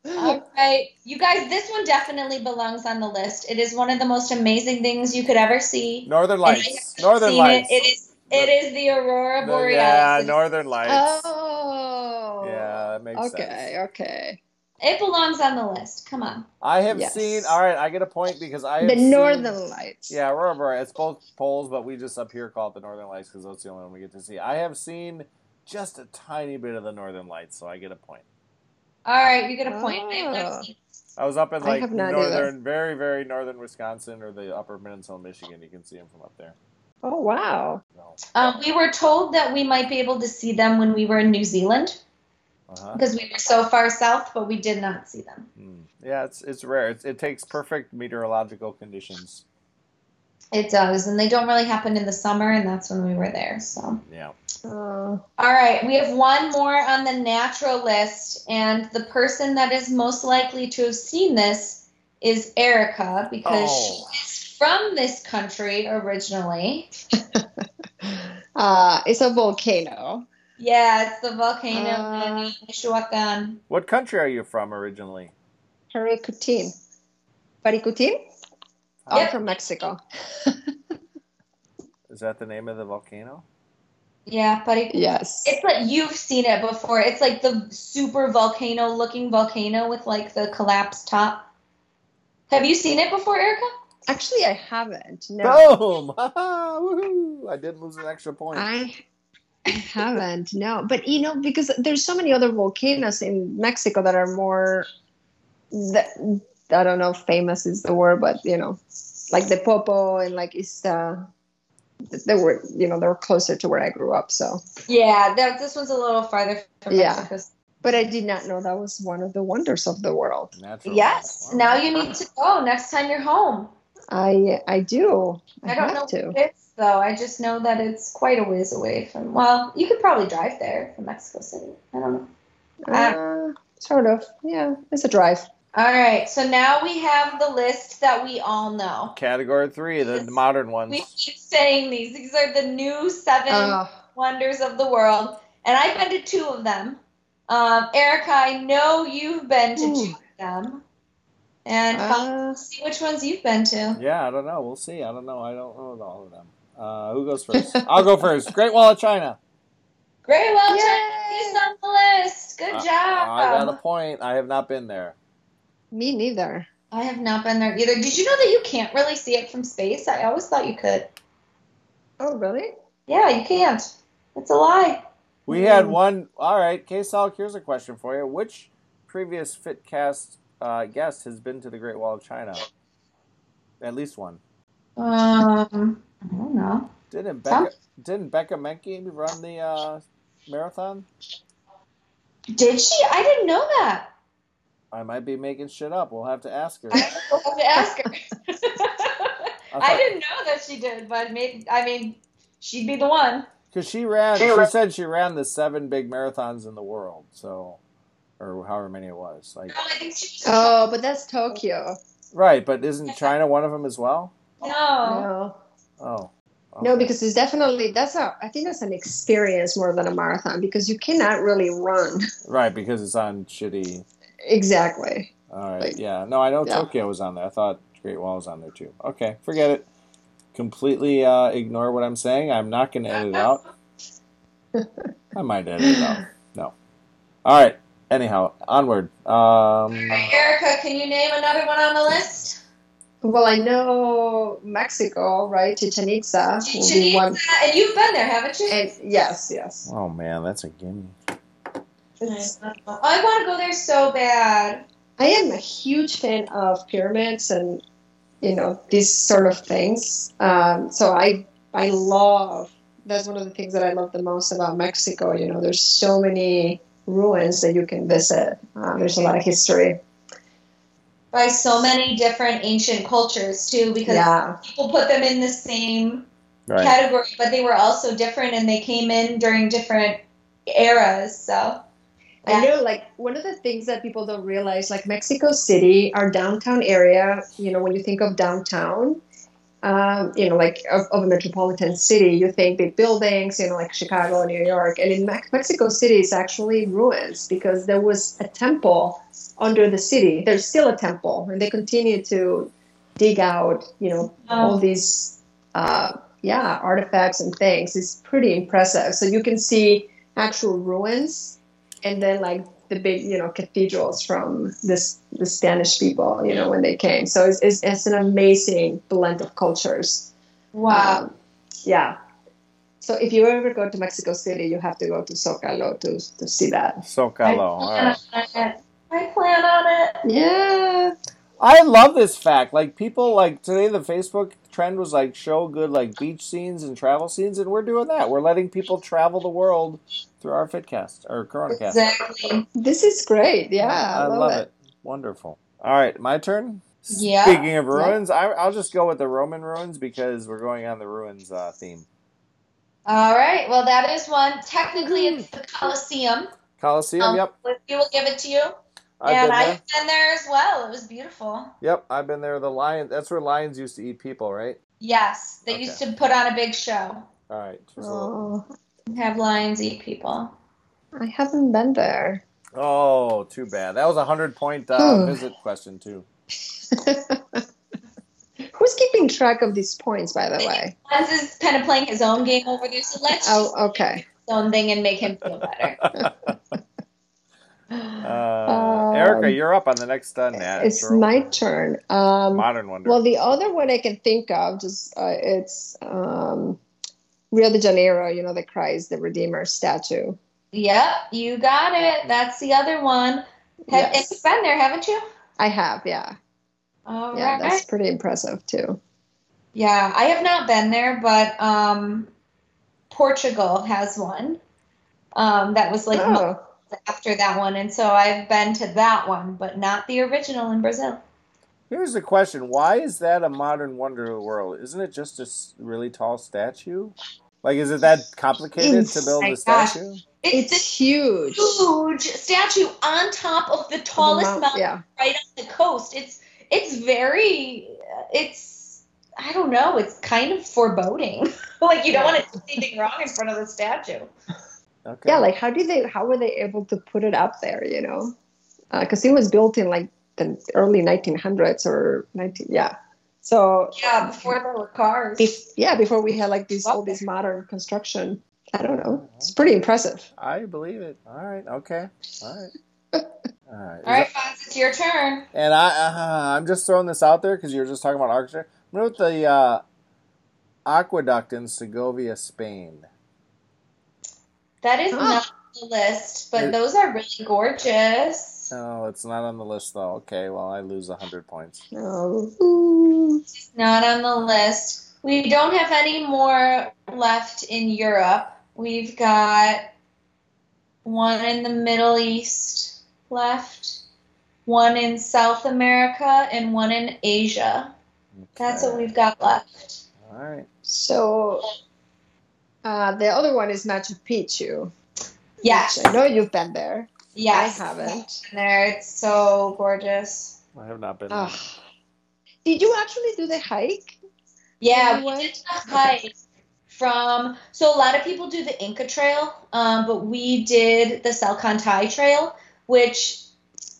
All right, you guys, this one definitely belongs on the list. It is one of the most amazing things you could ever see. Northern Lights. Northern Lights. It. it is. It is the Aurora Borealis. Yeah, Northern Lights. Oh. Yeah, that makes sense. Okay. Okay. It belongs on the list. Come on. I have yes. seen. All right, I get a point because I have the Northern seen, Lights. Yeah, Aurora Borealis. It's both poles, but we just up here call it the Northern Lights because that's the only one we get to see. I have seen just a tiny bit of the Northern Lights, so I get a point. All right, you get a point. Oh. I was up in like northern, very, very northern Wisconsin or the upper peninsula of Michigan. You can see them from up there. Oh, wow. No. Um, we were told that we might be able to see them when we were in New Zealand. Uh-huh. Because we were so far south, but we did not see them. Mm. Yeah, it's it's rare. It's, it takes perfect meteorological conditions. It does, and they don't really happen in the summer, and that's when we were there. So yeah. Uh, All right, we have one more on the natural list, and the person that is most likely to have seen this is Erica because oh. she is from this country originally. uh, it's a volcano. Yeah, it's the volcano uh, in Michoacan. What country are you from originally? Paricutin. Paricutin? I'm yep. from Mexico. Is that the name of the volcano? Yeah, Paricutin. Yes. It's like you've seen it before. It's like the super volcano looking volcano with like the collapsed top. Have you seen it before, Erica? Actually, I haven't. No. Boom! Woohoo! I did lose an extra point. I I haven't, no. But, you know, because there's so many other volcanoes in Mexico that are more, that, I don't know, famous is the word, but, you know, like the Popo and like Ista, they were, you know, they were closer to where I grew up, so. Yeah, that, this one's a little farther from yeah. Mexico. But I did not know that was one of the wonders of the world. Natural. Yes, wow. Now you need to go next time you're home. I I do. I, I don't know to. What it is, though. I just know that it's quite a ways away from, well, you could probably drive there from Mexico City. I don't know. Uh, sort of. Yeah, it's a drive. All right. So now we have the list that we all know. Category three, the yes. modern ones. We keep saying these. These are the new seven uh. wonders of the world. And I've been to two of them. Um, Erica, I know you've been to Ooh. two of them. And uh, see which ones you've been to. Yeah, I don't know. We'll see. I don't know. I don't know all of them. Uh, who goes first? I'll go first. Great Wall of China. Great Wall of China is on the list. Good uh, job. I got a point. I have not been there. Me neither. I have not been there either. Did you know that you can't really see it from space? I always thought you could. Oh, really? Yeah, you can't. It's a lie. We mm. had one. All right, K-Salk, here's a question for you. Which previous Fitcast Uh, guest has been to the Great Wall of China? At least one. Um, I don't know. Didn't Becca, Some... didn't Becca Menke run the uh, marathon? Did she? I didn't know that. I might be making shit up. We'll have to ask her. We'll have to ask her. I didn't know that she did, but maybe, I mean, she'd be the one. Because she ran, she, she ran... said she ran the seven big marathons in the world, so... or however many it was. Like, no, I think she was oh, but that's Tokyo. Right, but isn't China one of them as well? No. No. Oh. Okay. No, because it's definitely, that's a, I think that's an experience more than a marathon, because you cannot really run. Right, because it's on shitty. Exactly. All right, like, yeah. No, I know yeah. Tokyo was on there. I thought Great Wall was on there too. Okay, forget it. Completely uh, ignore what I'm saying. I'm not going to edit it out. I might edit it out. No. All right. Anyhow, onward. Um, Erica, can you name another one on the list? Well, I know Mexico, right? Chichen Itza. Chichen Itza, one. And you've been there, haven't you? And yes, yes. Oh, man, that's a gimme. It's, I, I want to go there so bad. I am a huge fan of pyramids and, you know, these sort of things. Um, so I I love, that's one of the things that I love the most about Mexico. You know, there's so many ruins that you can visit. Um, there's a lot of history. By so many different ancient cultures, too, because yeah. people put them in the same right. category, but they were also different, and they came in during different eras, so. Yeah. I know, like, one of the things that people don't realize, like, Mexico City, our downtown area, you know, when you think of downtown, um, you know, like, of, of a metropolitan city, you think big buildings, you know, like Chicago, New York, and in Me- Mexico City, it's actually ruins, because there was a temple under the city. There's still a temple, and they continue to dig out, you know, oh. all these, uh, yeah, artifacts and things. It's pretty impressive. So you can see actual ruins, and then like the big, you know, cathedrals from this the Spanish people, you know, when they came. So it's it's, it's an amazing blend of cultures. Wow. Um, yeah. So if you ever go to Mexico City, you have to go to Zócalo to to see that. Zócalo. All right. I plan on it. Yeah. I love this fact. Like, people, like, today the Facebook trend was, like, show good, like, beach scenes and travel scenes, and we're doing that. We're letting people travel the world through our Fitcast, or Corona Cast. Exactly. This is great. Yeah, I, I love, love it. it. Wonderful. All right, my turn? Yeah. Speaking of ruins, yeah. I, I'll just go with the Roman ruins because we're going on the ruins uh, theme. All right. Well, that is one. Technically, it's the Colosseum. Colosseum, um, yep. We will give it to you. I've and been I've been there as well. It was beautiful. Yep, I've been there. The lion, that's where lions used to eat people, right? Yes, they okay. used to put on a big show. All right. Oh. Have lions eat people. I haven't been there. Oh, too bad. That was a one hundred point uh, visit question, too. Who's keeping track of these points, by the way? Hans is kind of playing his own game over there, so let's oh, okay. do his own thing and make him feel better. Uh, um, Erica, you're up on the next uh, Nat. It's Throw my over. turn. Um, Modern Wonder. Well, the other one I can think of, just uh, it's um, Rio de Janeiro, you know, the Christ, the Redeemer statue. Yep, you got it. That's the other one. Have, yes. You've been there, haven't you? I have, yeah. All yeah, right. That's pretty impressive, too. Yeah, I have not been there, but um, Portugal has one um, that was like... Oh. Mo- after that one, and so I've been to that one, but not the original in Brazil. Here's a question. Why is that a modern wonder of the world? Isn't it just a really tall statue? Like, is it that complicated it's, to build a statue? Gosh. It's, it's a huge. huge statue on top of the tallest Mount, mountain yeah. right on the coast. It's, it's very, it's, I don't know, it's kind of foreboding. Like, you don't want to do anything wrong in front of the statue. Okay. Yeah, like how do they? How were they able to put it up there? You know, because uh, it was built in like the early nineteen hundreds or nineteen. Yeah, so yeah, before there were cars. Bef- yeah, before we had like these all this modern construction. I don't know. It's pretty impressive. I believe it. All right. Okay. All right. All right. All right, Fonz, it's your turn. And I, uh, I'm just throwing this out there because you were just talking about architecture. I'm going with the uh, aqueduct in Segovia, Spain. That is huh. not on the list, but it, those are really gorgeous. Oh, it's not on the list, though. Okay, well, I lose one hundred points. No. It's not on the list. We don't have any more left in Europe. We've got one in the Middle East left, one in South America, and one in Asia. Okay. That's what we've got left. All right. So... Uh, the other one is Machu Picchu. Yes. I know you've been there. Yes. I haven't. Been there. It's so gorgeous. I have not been there. Uh, did you actually do the hike? Yeah, we did the hike from, so a lot of people do the Inca Trail, um, but we did the Salkantay Trail, which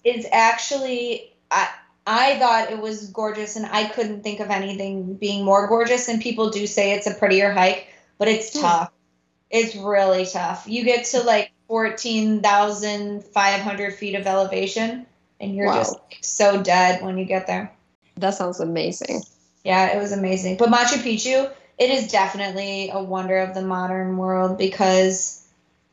is actually, I, I thought it was gorgeous, and I couldn't think of anything being more gorgeous, and people do say it's a prettier hike. But it's tough. It's really tough. You get to like fourteen thousand five hundred feet of elevation, and you're wow. just so dead when you get there. That sounds amazing. Yeah, it was amazing. But Machu Picchu, it is definitely a wonder of the modern world because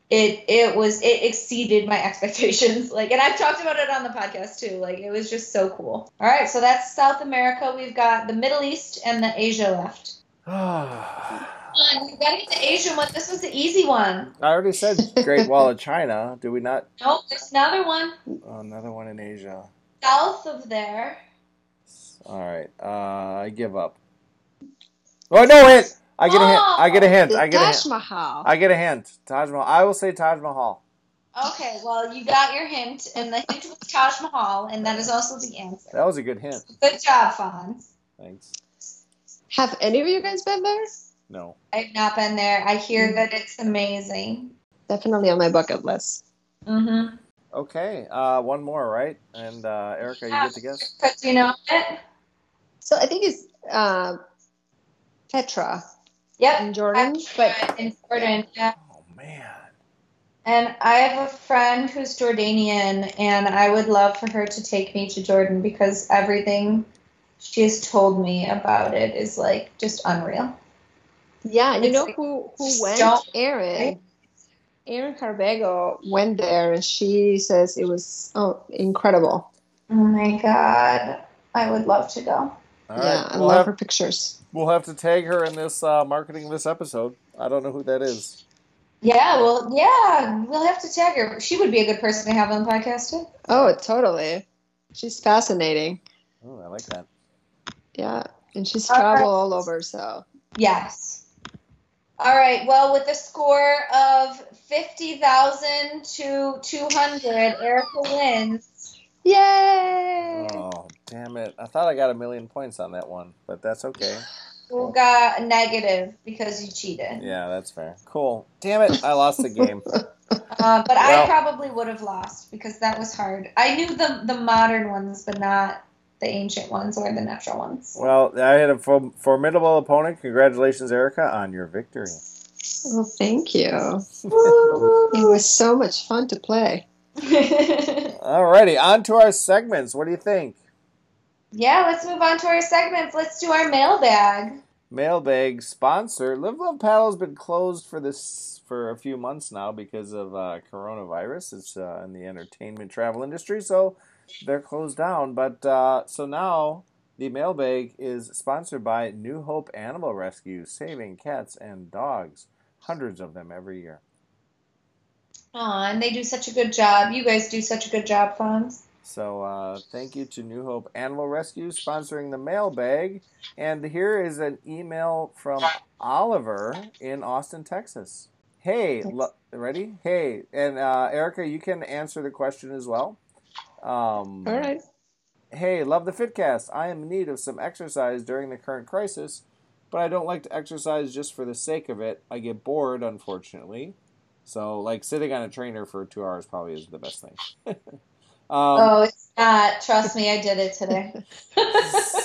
it it was it exceeded my expectations. Like, and I've talked about it on the podcast too. Like, it was just so cool. All right, so that's South America. We've got the Middle East and the Asia left. We've got to get the Asian one. This was the easy one. I already said Great Wall of China. Do we not? Nope, there's another one. Oh, another one in Asia. South of there. All right, uh, I give up. Oh no! Wait. I get, oh, a I get a hint. I get a hint. I get a hint. Taj Mahal. I get a hint. Taj Mahal. I will say Taj Mahal. Okay, well, you got your hint, and the hint was Taj Mahal, and that is also the answer. That was a good hint. Good job, Fonz. Thanks. Have any of you guys been there? No. I've not been there. I hear that it's amazing. Definitely on my bucket list. Mm-hmm. Okay, uh, one more, right? And uh, Erica, yeah, you get to guess. But you know it. So I think it's uh, Petra. Yep, in Jordan, but in Jordan, yeah. Oh man! And I have a friend who's Jordanian, and I would love for her to take me to Jordan because everything she has told me about it is like just unreal. Yeah, you it's know like, who who went? Erin. Erin Carbago went there, and she says it was oh incredible. Oh my god! I would love to go. All right. Yeah, I we'll love have, her pictures. We'll have to tag her in this uh, marketing of this episode. I don't know who that is. Yeah, well, yeah, we'll have to tag her. She would be a good person to have on the podcast too. Oh, totally. She's fascinating. Oh, I like that. Yeah, and she's traveled all over, so. Yes. All right. Well, with a score of fifty thousand to two hundred, Erica wins. Yay! Oh. Damn it. I thought I got a million points on that one, but that's okay. Cool. We got a negative because you cheated. Yeah, that's fair. Cool. Damn it. I lost the game. uh, but well, I probably would have lost because that was hard. I knew the, the modern ones, but not the ancient ones or the natural ones. Well, I had a for- formidable opponent. Congratulations, Erica, on your victory. Well, thank you. It was so much fun to play. Alrighty, on to our segments. What do you think? Yeah, let's move on to our segments. Let's do our mailbag. Mailbag sponsor. Live Love Paddle has been closed for this for a few months now because of uh, coronavirus. It's uh, in the entertainment travel industry, so they're closed down. But uh, so now the mailbag is sponsored by New Hope Animal Rescue, saving cats and dogs, hundreds of them every year. Aw, and they do such a good job. You guys do such a good job, Fonz. So uh, thank you to New Hope Animal Rescue sponsoring the mailbag. And here is an email from Oliver in Austin, Texas. Hey, lo- ready? Hey, and uh, Erica, you can answer the question as well. Um, All right. Hey, love the Fitcast. I am in need of some exercise during the current crisis, but I don't like to exercise just for the sake of it. I get bored, unfortunately. So, like, sitting on a trainer for two hours probably is the best thing. Um, oh, it's not. Trust me, I did it today.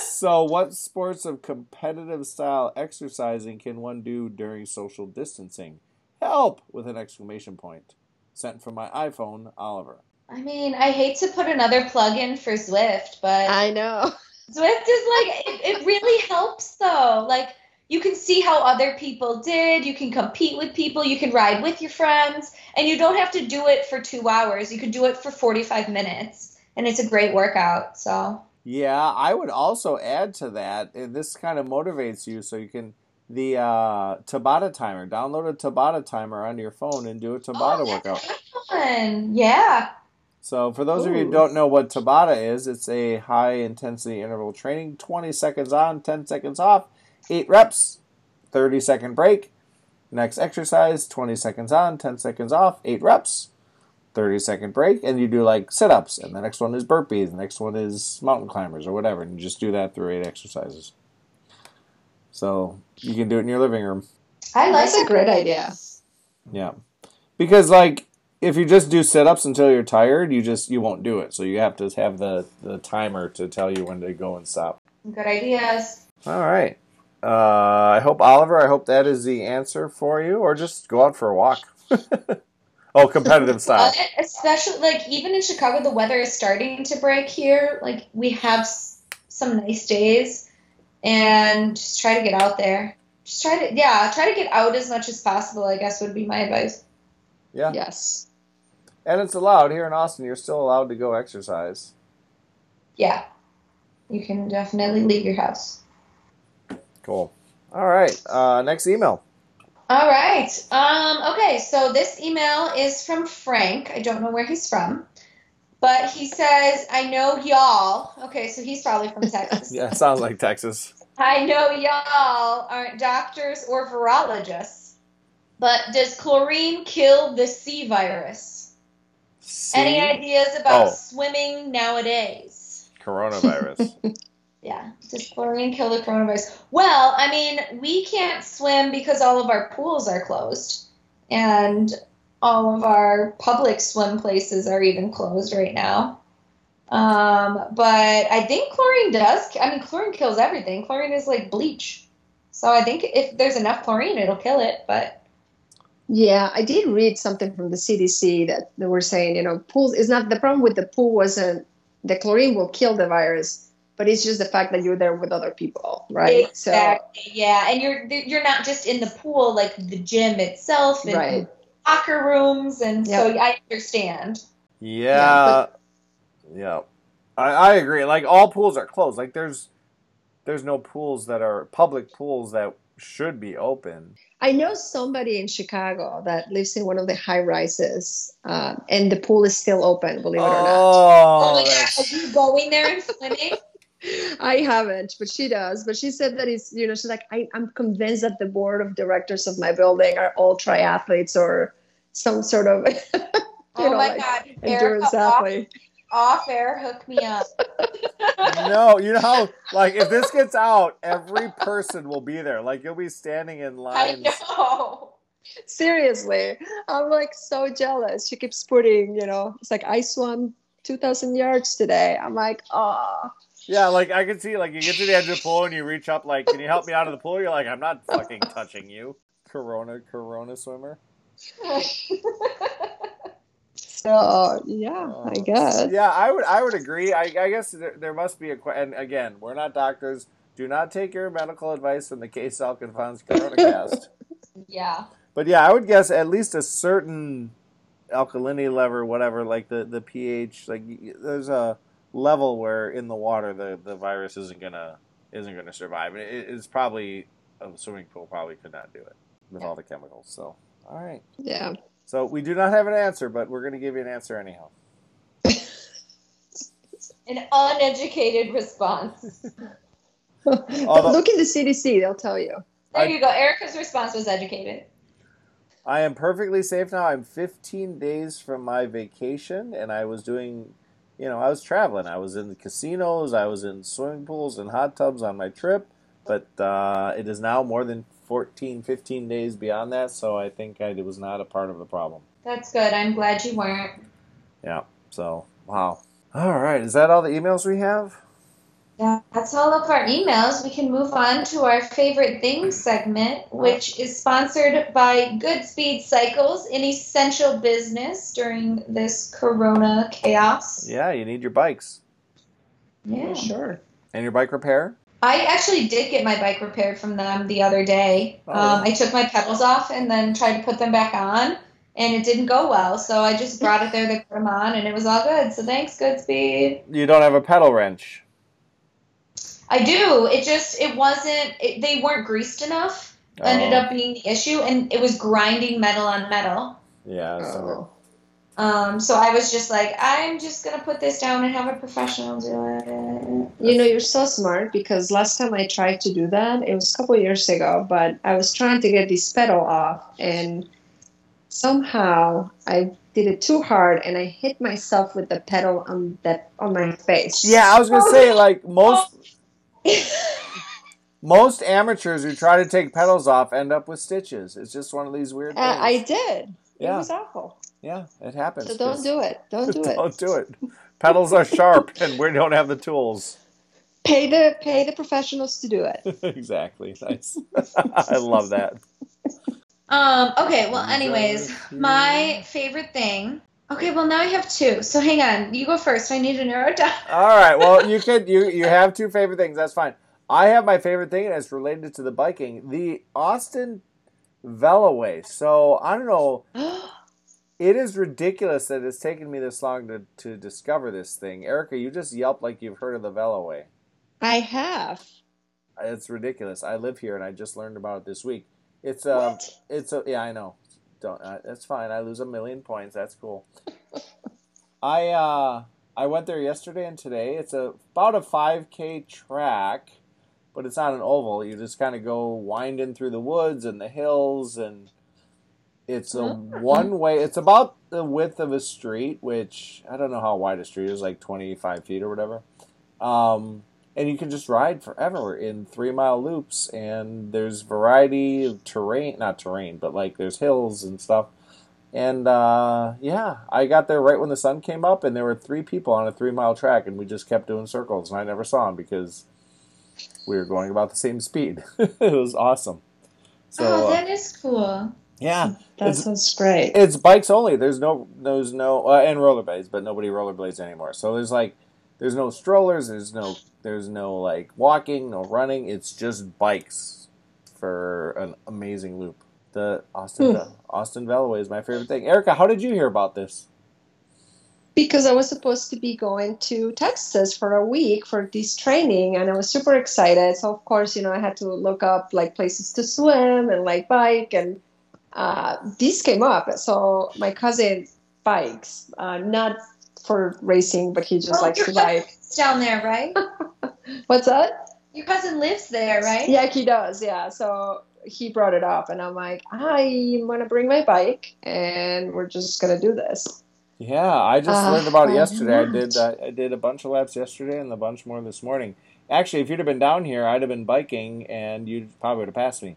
So what sports of competitive style exercising can one do during social distancing? Help! With an exclamation point. Sent from my iPhone, Oliver. I mean, I hate to put another plug in for Zwift, but... I know. Zwift is like, it, it really helps though. Like, you can see how other people did. You can compete with people. You can ride with your friends. And you don't have to do it for two hours. You can do it for forty-five minutes. And it's a great workout. So yeah, I would also add to that. And this kind of motivates you. So you can, the uh, Tabata timer. Download a Tabata timer onto your phone and do a Tabata oh, workout. Fun. Yeah. So for those Ooh. of you who don't know what Tabata is, it's a high intensity interval training. twenty seconds on, ten seconds off. Eight reps, thirty second break. Next exercise, twenty seconds on, ten seconds off, eight reps, thirty second break. And you do like sit-ups, and the next one is burpees, the next one is mountain climbers or whatever. And you just do that through eight exercises. So you can do it in your living room. I like That's a great idea. Yeah. Because like if you just do sit-ups until you're tired, you just you won't do it. So you have to have the, the timer to tell you when to go and stop. Good ideas. All right. Uh, I hope, Oliver, I hope that is the answer for you, or just go out for a walk. Oh, competitive style. Especially, like, even in Chicago, the weather is starting to break here. Like, we have s- some nice days and just try to get out there. Just try to, yeah, try to get out as much as possible, I guess, would be my advice. Yeah. Yes. And it's allowed here in Austin. You're still allowed to go exercise. Yeah. You can definitely leave your house. Cool. All right. Uh, next email. All right. Um, okay. So this email is from Frank. I don't know where he's from, but he says, I know y'all. Okay. So he's probably from Texas. Yeah. Sounds like Texas. I know y'all aren't doctors or virologists, but does chlorine kill the C virus? C? Any ideas about oh. swimming nowadays? Coronavirus. Yeah. Does chlorine kill the coronavirus? Well, I mean, we can't swim because all of our pools are closed and all of our public swim places are even closed right now. Um, but I think chlorine does. I mean, chlorine kills everything. Chlorine is like bleach. So I think if there's enough chlorine, it'll kill it. But yeah, I did read something from the C D C that they were saying, you know, pools is not the problem with the pool wasn't the chlorine will kill the virus. But it's just the fact that you're there with other people, right? Exactly. So, yeah, and you're you're not just in the pool, like the gym itself, and right. locker rooms, and yep. so I understand. Yeah, yeah, but, yeah. I, I agree. Like all pools are closed. Like there's there's no pools that are public pools that should be open. I know somebody in Chicago that lives in one of the high rises, uh, and the pool is still open. Believe it or not. Oh, oh my gosh! Are you going there and swimming? I haven't, but she does. But she said that it's, you know, she's like, I, I'm convinced that the board of directors of my building are all triathletes or some sort of, you oh know, my like God. endurance Erica, athlete. Off, off air, hook me up. No, you know how, like, if this gets out, every person will be there. Like, you'll be standing in lines. I know. Seriously. I'm, like, so jealous. She keeps putting, you know, it's like, I swam two thousand yards today. I'm like, oh. Yeah, like, I can see, like, you get to the edge of the pool and you reach up, like, can you help me out of the pool? You're like, I'm not fucking touching you. Corona, Corona swimmer. So, yeah, uh, I guess. Yeah, I would I would agree. I, I guess there, there must be a question. And, again, we're not doctors. Do not take your medical advice from the K-Salk and Fonz Corona Cast. Yeah. But, yeah, I would guess at least a certain alkalinity level, whatever, like the, the pH, like, there's a level where in the water the, the virus isn't gonna isn't gonna survive. It, it's probably a swimming pool probably could not do it with yeah. all the chemicals. So all right. Yeah. So we do not have an answer, but we're gonna give you an answer anyhow. An uneducated response. Although, look in the C D C; they'll tell you. There I, you go. Erica's response was educated. I am perfectly safe now. I'm fifteen days from my vacation, and I was doing. You know, I was traveling. I was in the casinos. I was in swimming pools and hot tubs on my trip. But uh, it is now more than fourteen, fifteen days beyond that. So I think I, it was not a part of the problem. That's good. I'm glad you weren't. Yeah. So, wow. All right. Is that all the emails we have? Yeah, that's all of our emails. We can move on to our favorite things segment, which is sponsored by Good Speed Cycles, an essential business during this corona chaos. Yeah, you need your bikes. Yeah, sure. And your bike repair? I actually did get my bike repaired from them the other day. Oh. Um, I took my pedals off and then tried to put them back on, and it didn't go well. So I just brought it there, they put them on, and it was all good. So thanks, Good Speed. You don't have a pedal wrench? I do. It just, it wasn't, it, they weren't greased enough, oh. ended up being the issue, and it was grinding metal on metal. Yeah. So, um, so I was just like, I'm just going to put this down and have a professional do it. You know, you're so smart, because last time I tried to do that, it was a couple of years ago, but I was trying to get this pedal off, and somehow I did it too hard, and I hit myself with the pedal on that on my face. Yeah, I was going to say, like, most... Most amateurs who try to take pedals off end up with stitches. It's just one of these weird things. Uh, I did. Yeah. It was awful. Yeah, it happens. So don't do it. Don't do it. Don't do it. Pedals are sharp, and we don't have the tools. Pay the pay the professionals to do it. Exactly. Nice. I love that. Um. Okay. Well. Anyways, my favorite thing Okay, well, now I have two. So hang on. You go first. I need to narrow it down. All right. Well, you can, you, you have two favorite things. That's fine. I have my favorite thing, and it's related to the biking. The Austin Veloway. So, I don't know. It is ridiculous that it's taken me this long to, to discover this thing. Erica, you just yelped like you've heard of the Veloway. I have. It's ridiculous. I live here, and I just learned about it this week. It's a, what? It's a, yeah, I know. Don't. Uh, that's fine. I lose a million points. That's cool. I uh, I went there yesterday and today. It's a, about a five K track, but it's not an oval. You just kind of go winding through the woods and the hills, and it's a one-way. It's about the width of a street, which I don't know how wide a street is, like twenty-five feet or whatever. Um, and you can just ride forever in three-mile loops, and there's variety of terrain, not terrain, but like there's hills and stuff. And uh, yeah, I got there right when the sun came up, and there were three people on a three-mile track, and we just kept doing circles, and I never saw them because we were going about the same speed. It was awesome. So, oh, that uh, is cool. Yeah, that sounds great. It's bikes only. There's no, there's no, uh, and rollerblades, but nobody rollerblades anymore. So there's like, there's no strollers. There's no, there's no like walking, no running. It's just bikes for an amazing loop. The Austin, mm. Austin Veloway is my favorite thing. Erica, how did you hear about this? Because I was supposed to be going to Texas for a week for this training, and I was super excited. So of course, you know, I had to look up like places to swim and like bike, and Uh, this came up. So my cousin bikes, uh, not for racing, but he just oh, likes to bike. Down there, right? What's that? Your cousin lives there, right? Yeah, he does. Yeah. So he brought it up, and I'm like, I'm going to bring my bike, and we're just going to do this. Yeah. I just uh, learned about it yesterday. I did, uh, I did a bunch of laps yesterday and a bunch more this morning. Actually, if you'd have been down here, I'd have been biking, and you probably would have passed me.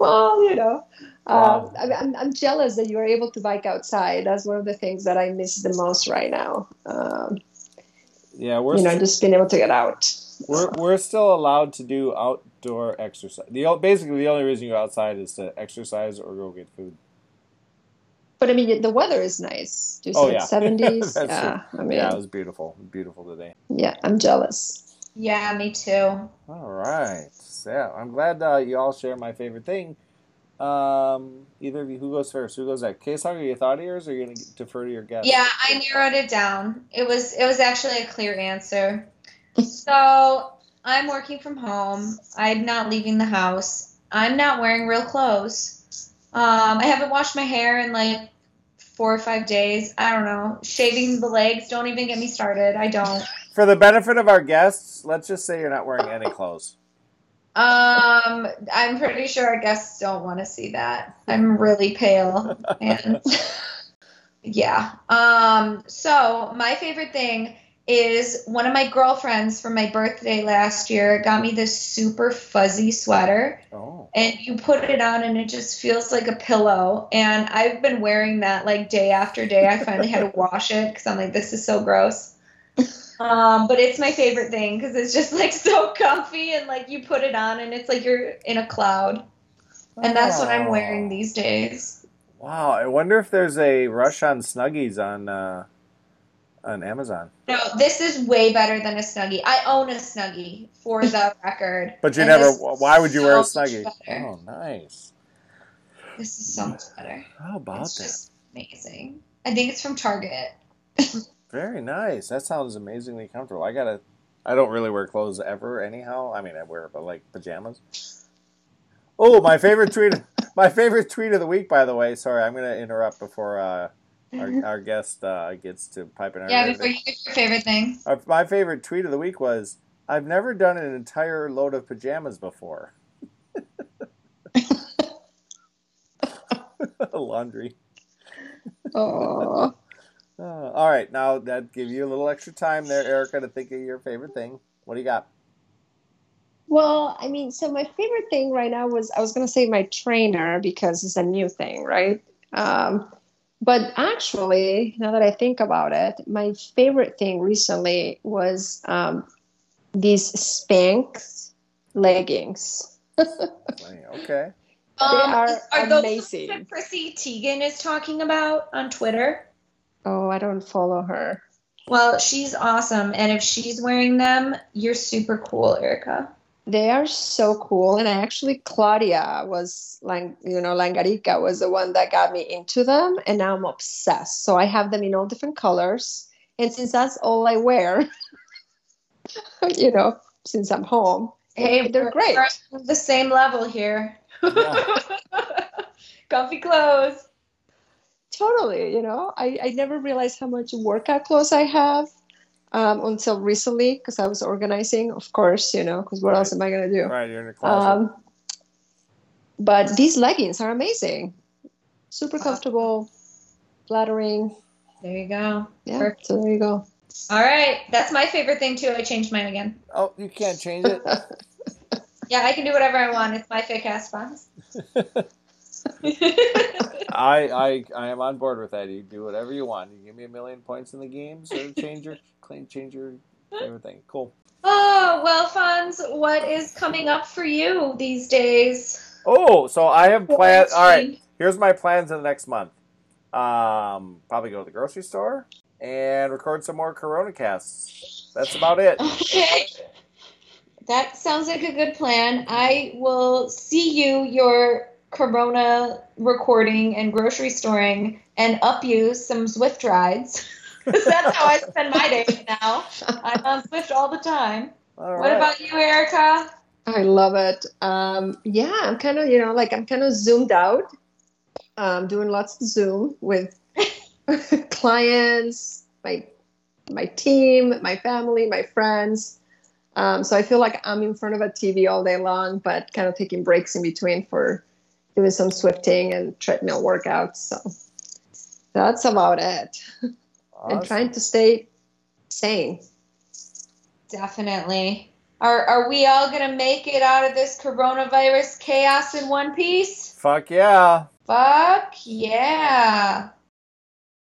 Well, you know, wow. um, I'm, I'm jealous that you were able to bike outside. That's one of the things that I miss the most right now. Um, yeah, we're you know, st- just being able to get out. We're we're still allowed to do outdoor exercise. The basically the only reason you're outside is to exercise or go get food. But I mean, the weather is nice. Just oh yeah, seventies. yeah, I mean, yeah, it was beautiful, beautiful today. Yeah, I'm jealous. Yeah, me too. All right. Yeah, I'm glad uh, you all share my favorite thing. Um, either of you, who goes first? Who goes next? K-Salk, are you thought of yours, or are you going to defer to your guest? Yeah, I narrowed it down. It was it was actually a clear answer. So I'm working from home. I'm not leaving the house. I'm not wearing real clothes. Um, I haven't washed my hair in like four or five days. I don't know. Shaving the legs. Don't even get me started. I don't. For the benefit of our guests, let's just say you're not wearing any clothes. Um, I'm pretty sure our guests don't want to see that. I'm really pale. And yeah. Um, so my favorite thing is one of my girlfriends from my birthday last year got me this super fuzzy sweater. Oh. And you put it on and it just feels like a pillow. And I've been wearing that like day after day. I finally had to wash it because I'm like, this is so gross. Um, but it's my favorite thing because it's just like so comfy, and like you put it on and it's like you're in a cloud. And that's what I'm wearing these days. Wow. I wonder if there's a rush on Snuggies on uh, on Amazon. No, this is way better than a Snuggie. I own a Snuggie for the record. But you and never, why would you so wear a Snuggie? Oh, nice. This is so much better. How about it's that? Just amazing. I think it's from Target. Very nice. That sounds amazingly comfortable. I gotta. I don't really wear clothes ever, anyhow. I mean, I wear, but like pajamas. Oh, my favorite tweet. My favorite tweet of the week, by the way. Sorry, I'm gonna interrupt before uh, our our guest uh, gets to pipe in. Our yeah, before you get your favorite thing. Our, my favorite tweet of the week was: I've never done an entire load of pajamas before. Laundry. Oh. Uh, all right, now that gives you a little extra time there, Erica, to think of your favorite thing. What do you got? Well, I mean, so my favorite thing right now was, I was going to say my trainer because it's a new thing, right? Um, but actually, now that I think about it, my favorite thing recently was um, these Spanx leggings. Okay. They um, are, are those amazing. Those that Chrissy Teigen is talking about on Twitter? Oh, I don't follow her. Well, she's awesome, and if she's wearing them, you're super cool, Erica. They are so cool, and I actually, Claudia was, like, you know, Langarica was the one that got me into them, and now I'm obsessed. So I have them in all different colors, and since that's all I wear, you know, since I'm home, hey, they're we're, great. We're on the same level here. Yeah. Comfy clothes. Totally, you know, I, I never realized how much workout clothes I have um, until recently, because I was organizing, of course, you know, because what right. else am I going to do? Right, you're in a closet. Um, but these leggings are amazing. Super comfortable, flattering. There you go. Yeah, perfect. So there you go. All right. That's my favorite thing, too. I changed mine again. Oh, you can't change it. Yeah, I can do whatever I want. It's my Fitcast box. I, I I am on board with that. You do whatever you want. You give me a million points in the games, or change your claim, change your everything. Cool. Oh well, Fonz, what is coming up for you these days? Oh, so I have plans. All right, here's my plans in the next month. Um, probably go to the grocery store and record some more Corona Casts. That's about it. Okay. That sounds like a good plan. I will see you. Your Corona recording and grocery storing, and up you some Zwift rides. Because that's how I spend my days now. I'm on Zwift all the time. All right. What about you, Erica? I love it. Um, yeah, I'm kind of, you know, like I'm kind of zoomed out. I'm doing lots of Zoom with clients, my my team, my family, my friends. Um, so I feel like I'm in front of a T V all day long, but kind of taking breaks in between for doing some Swifting and treadmill workouts. So that's about it. Awesome. And trying to stay sane. Definitely. Are are we all going to make it out of this coronavirus chaos in one piece? Fuck yeah. Fuck yeah.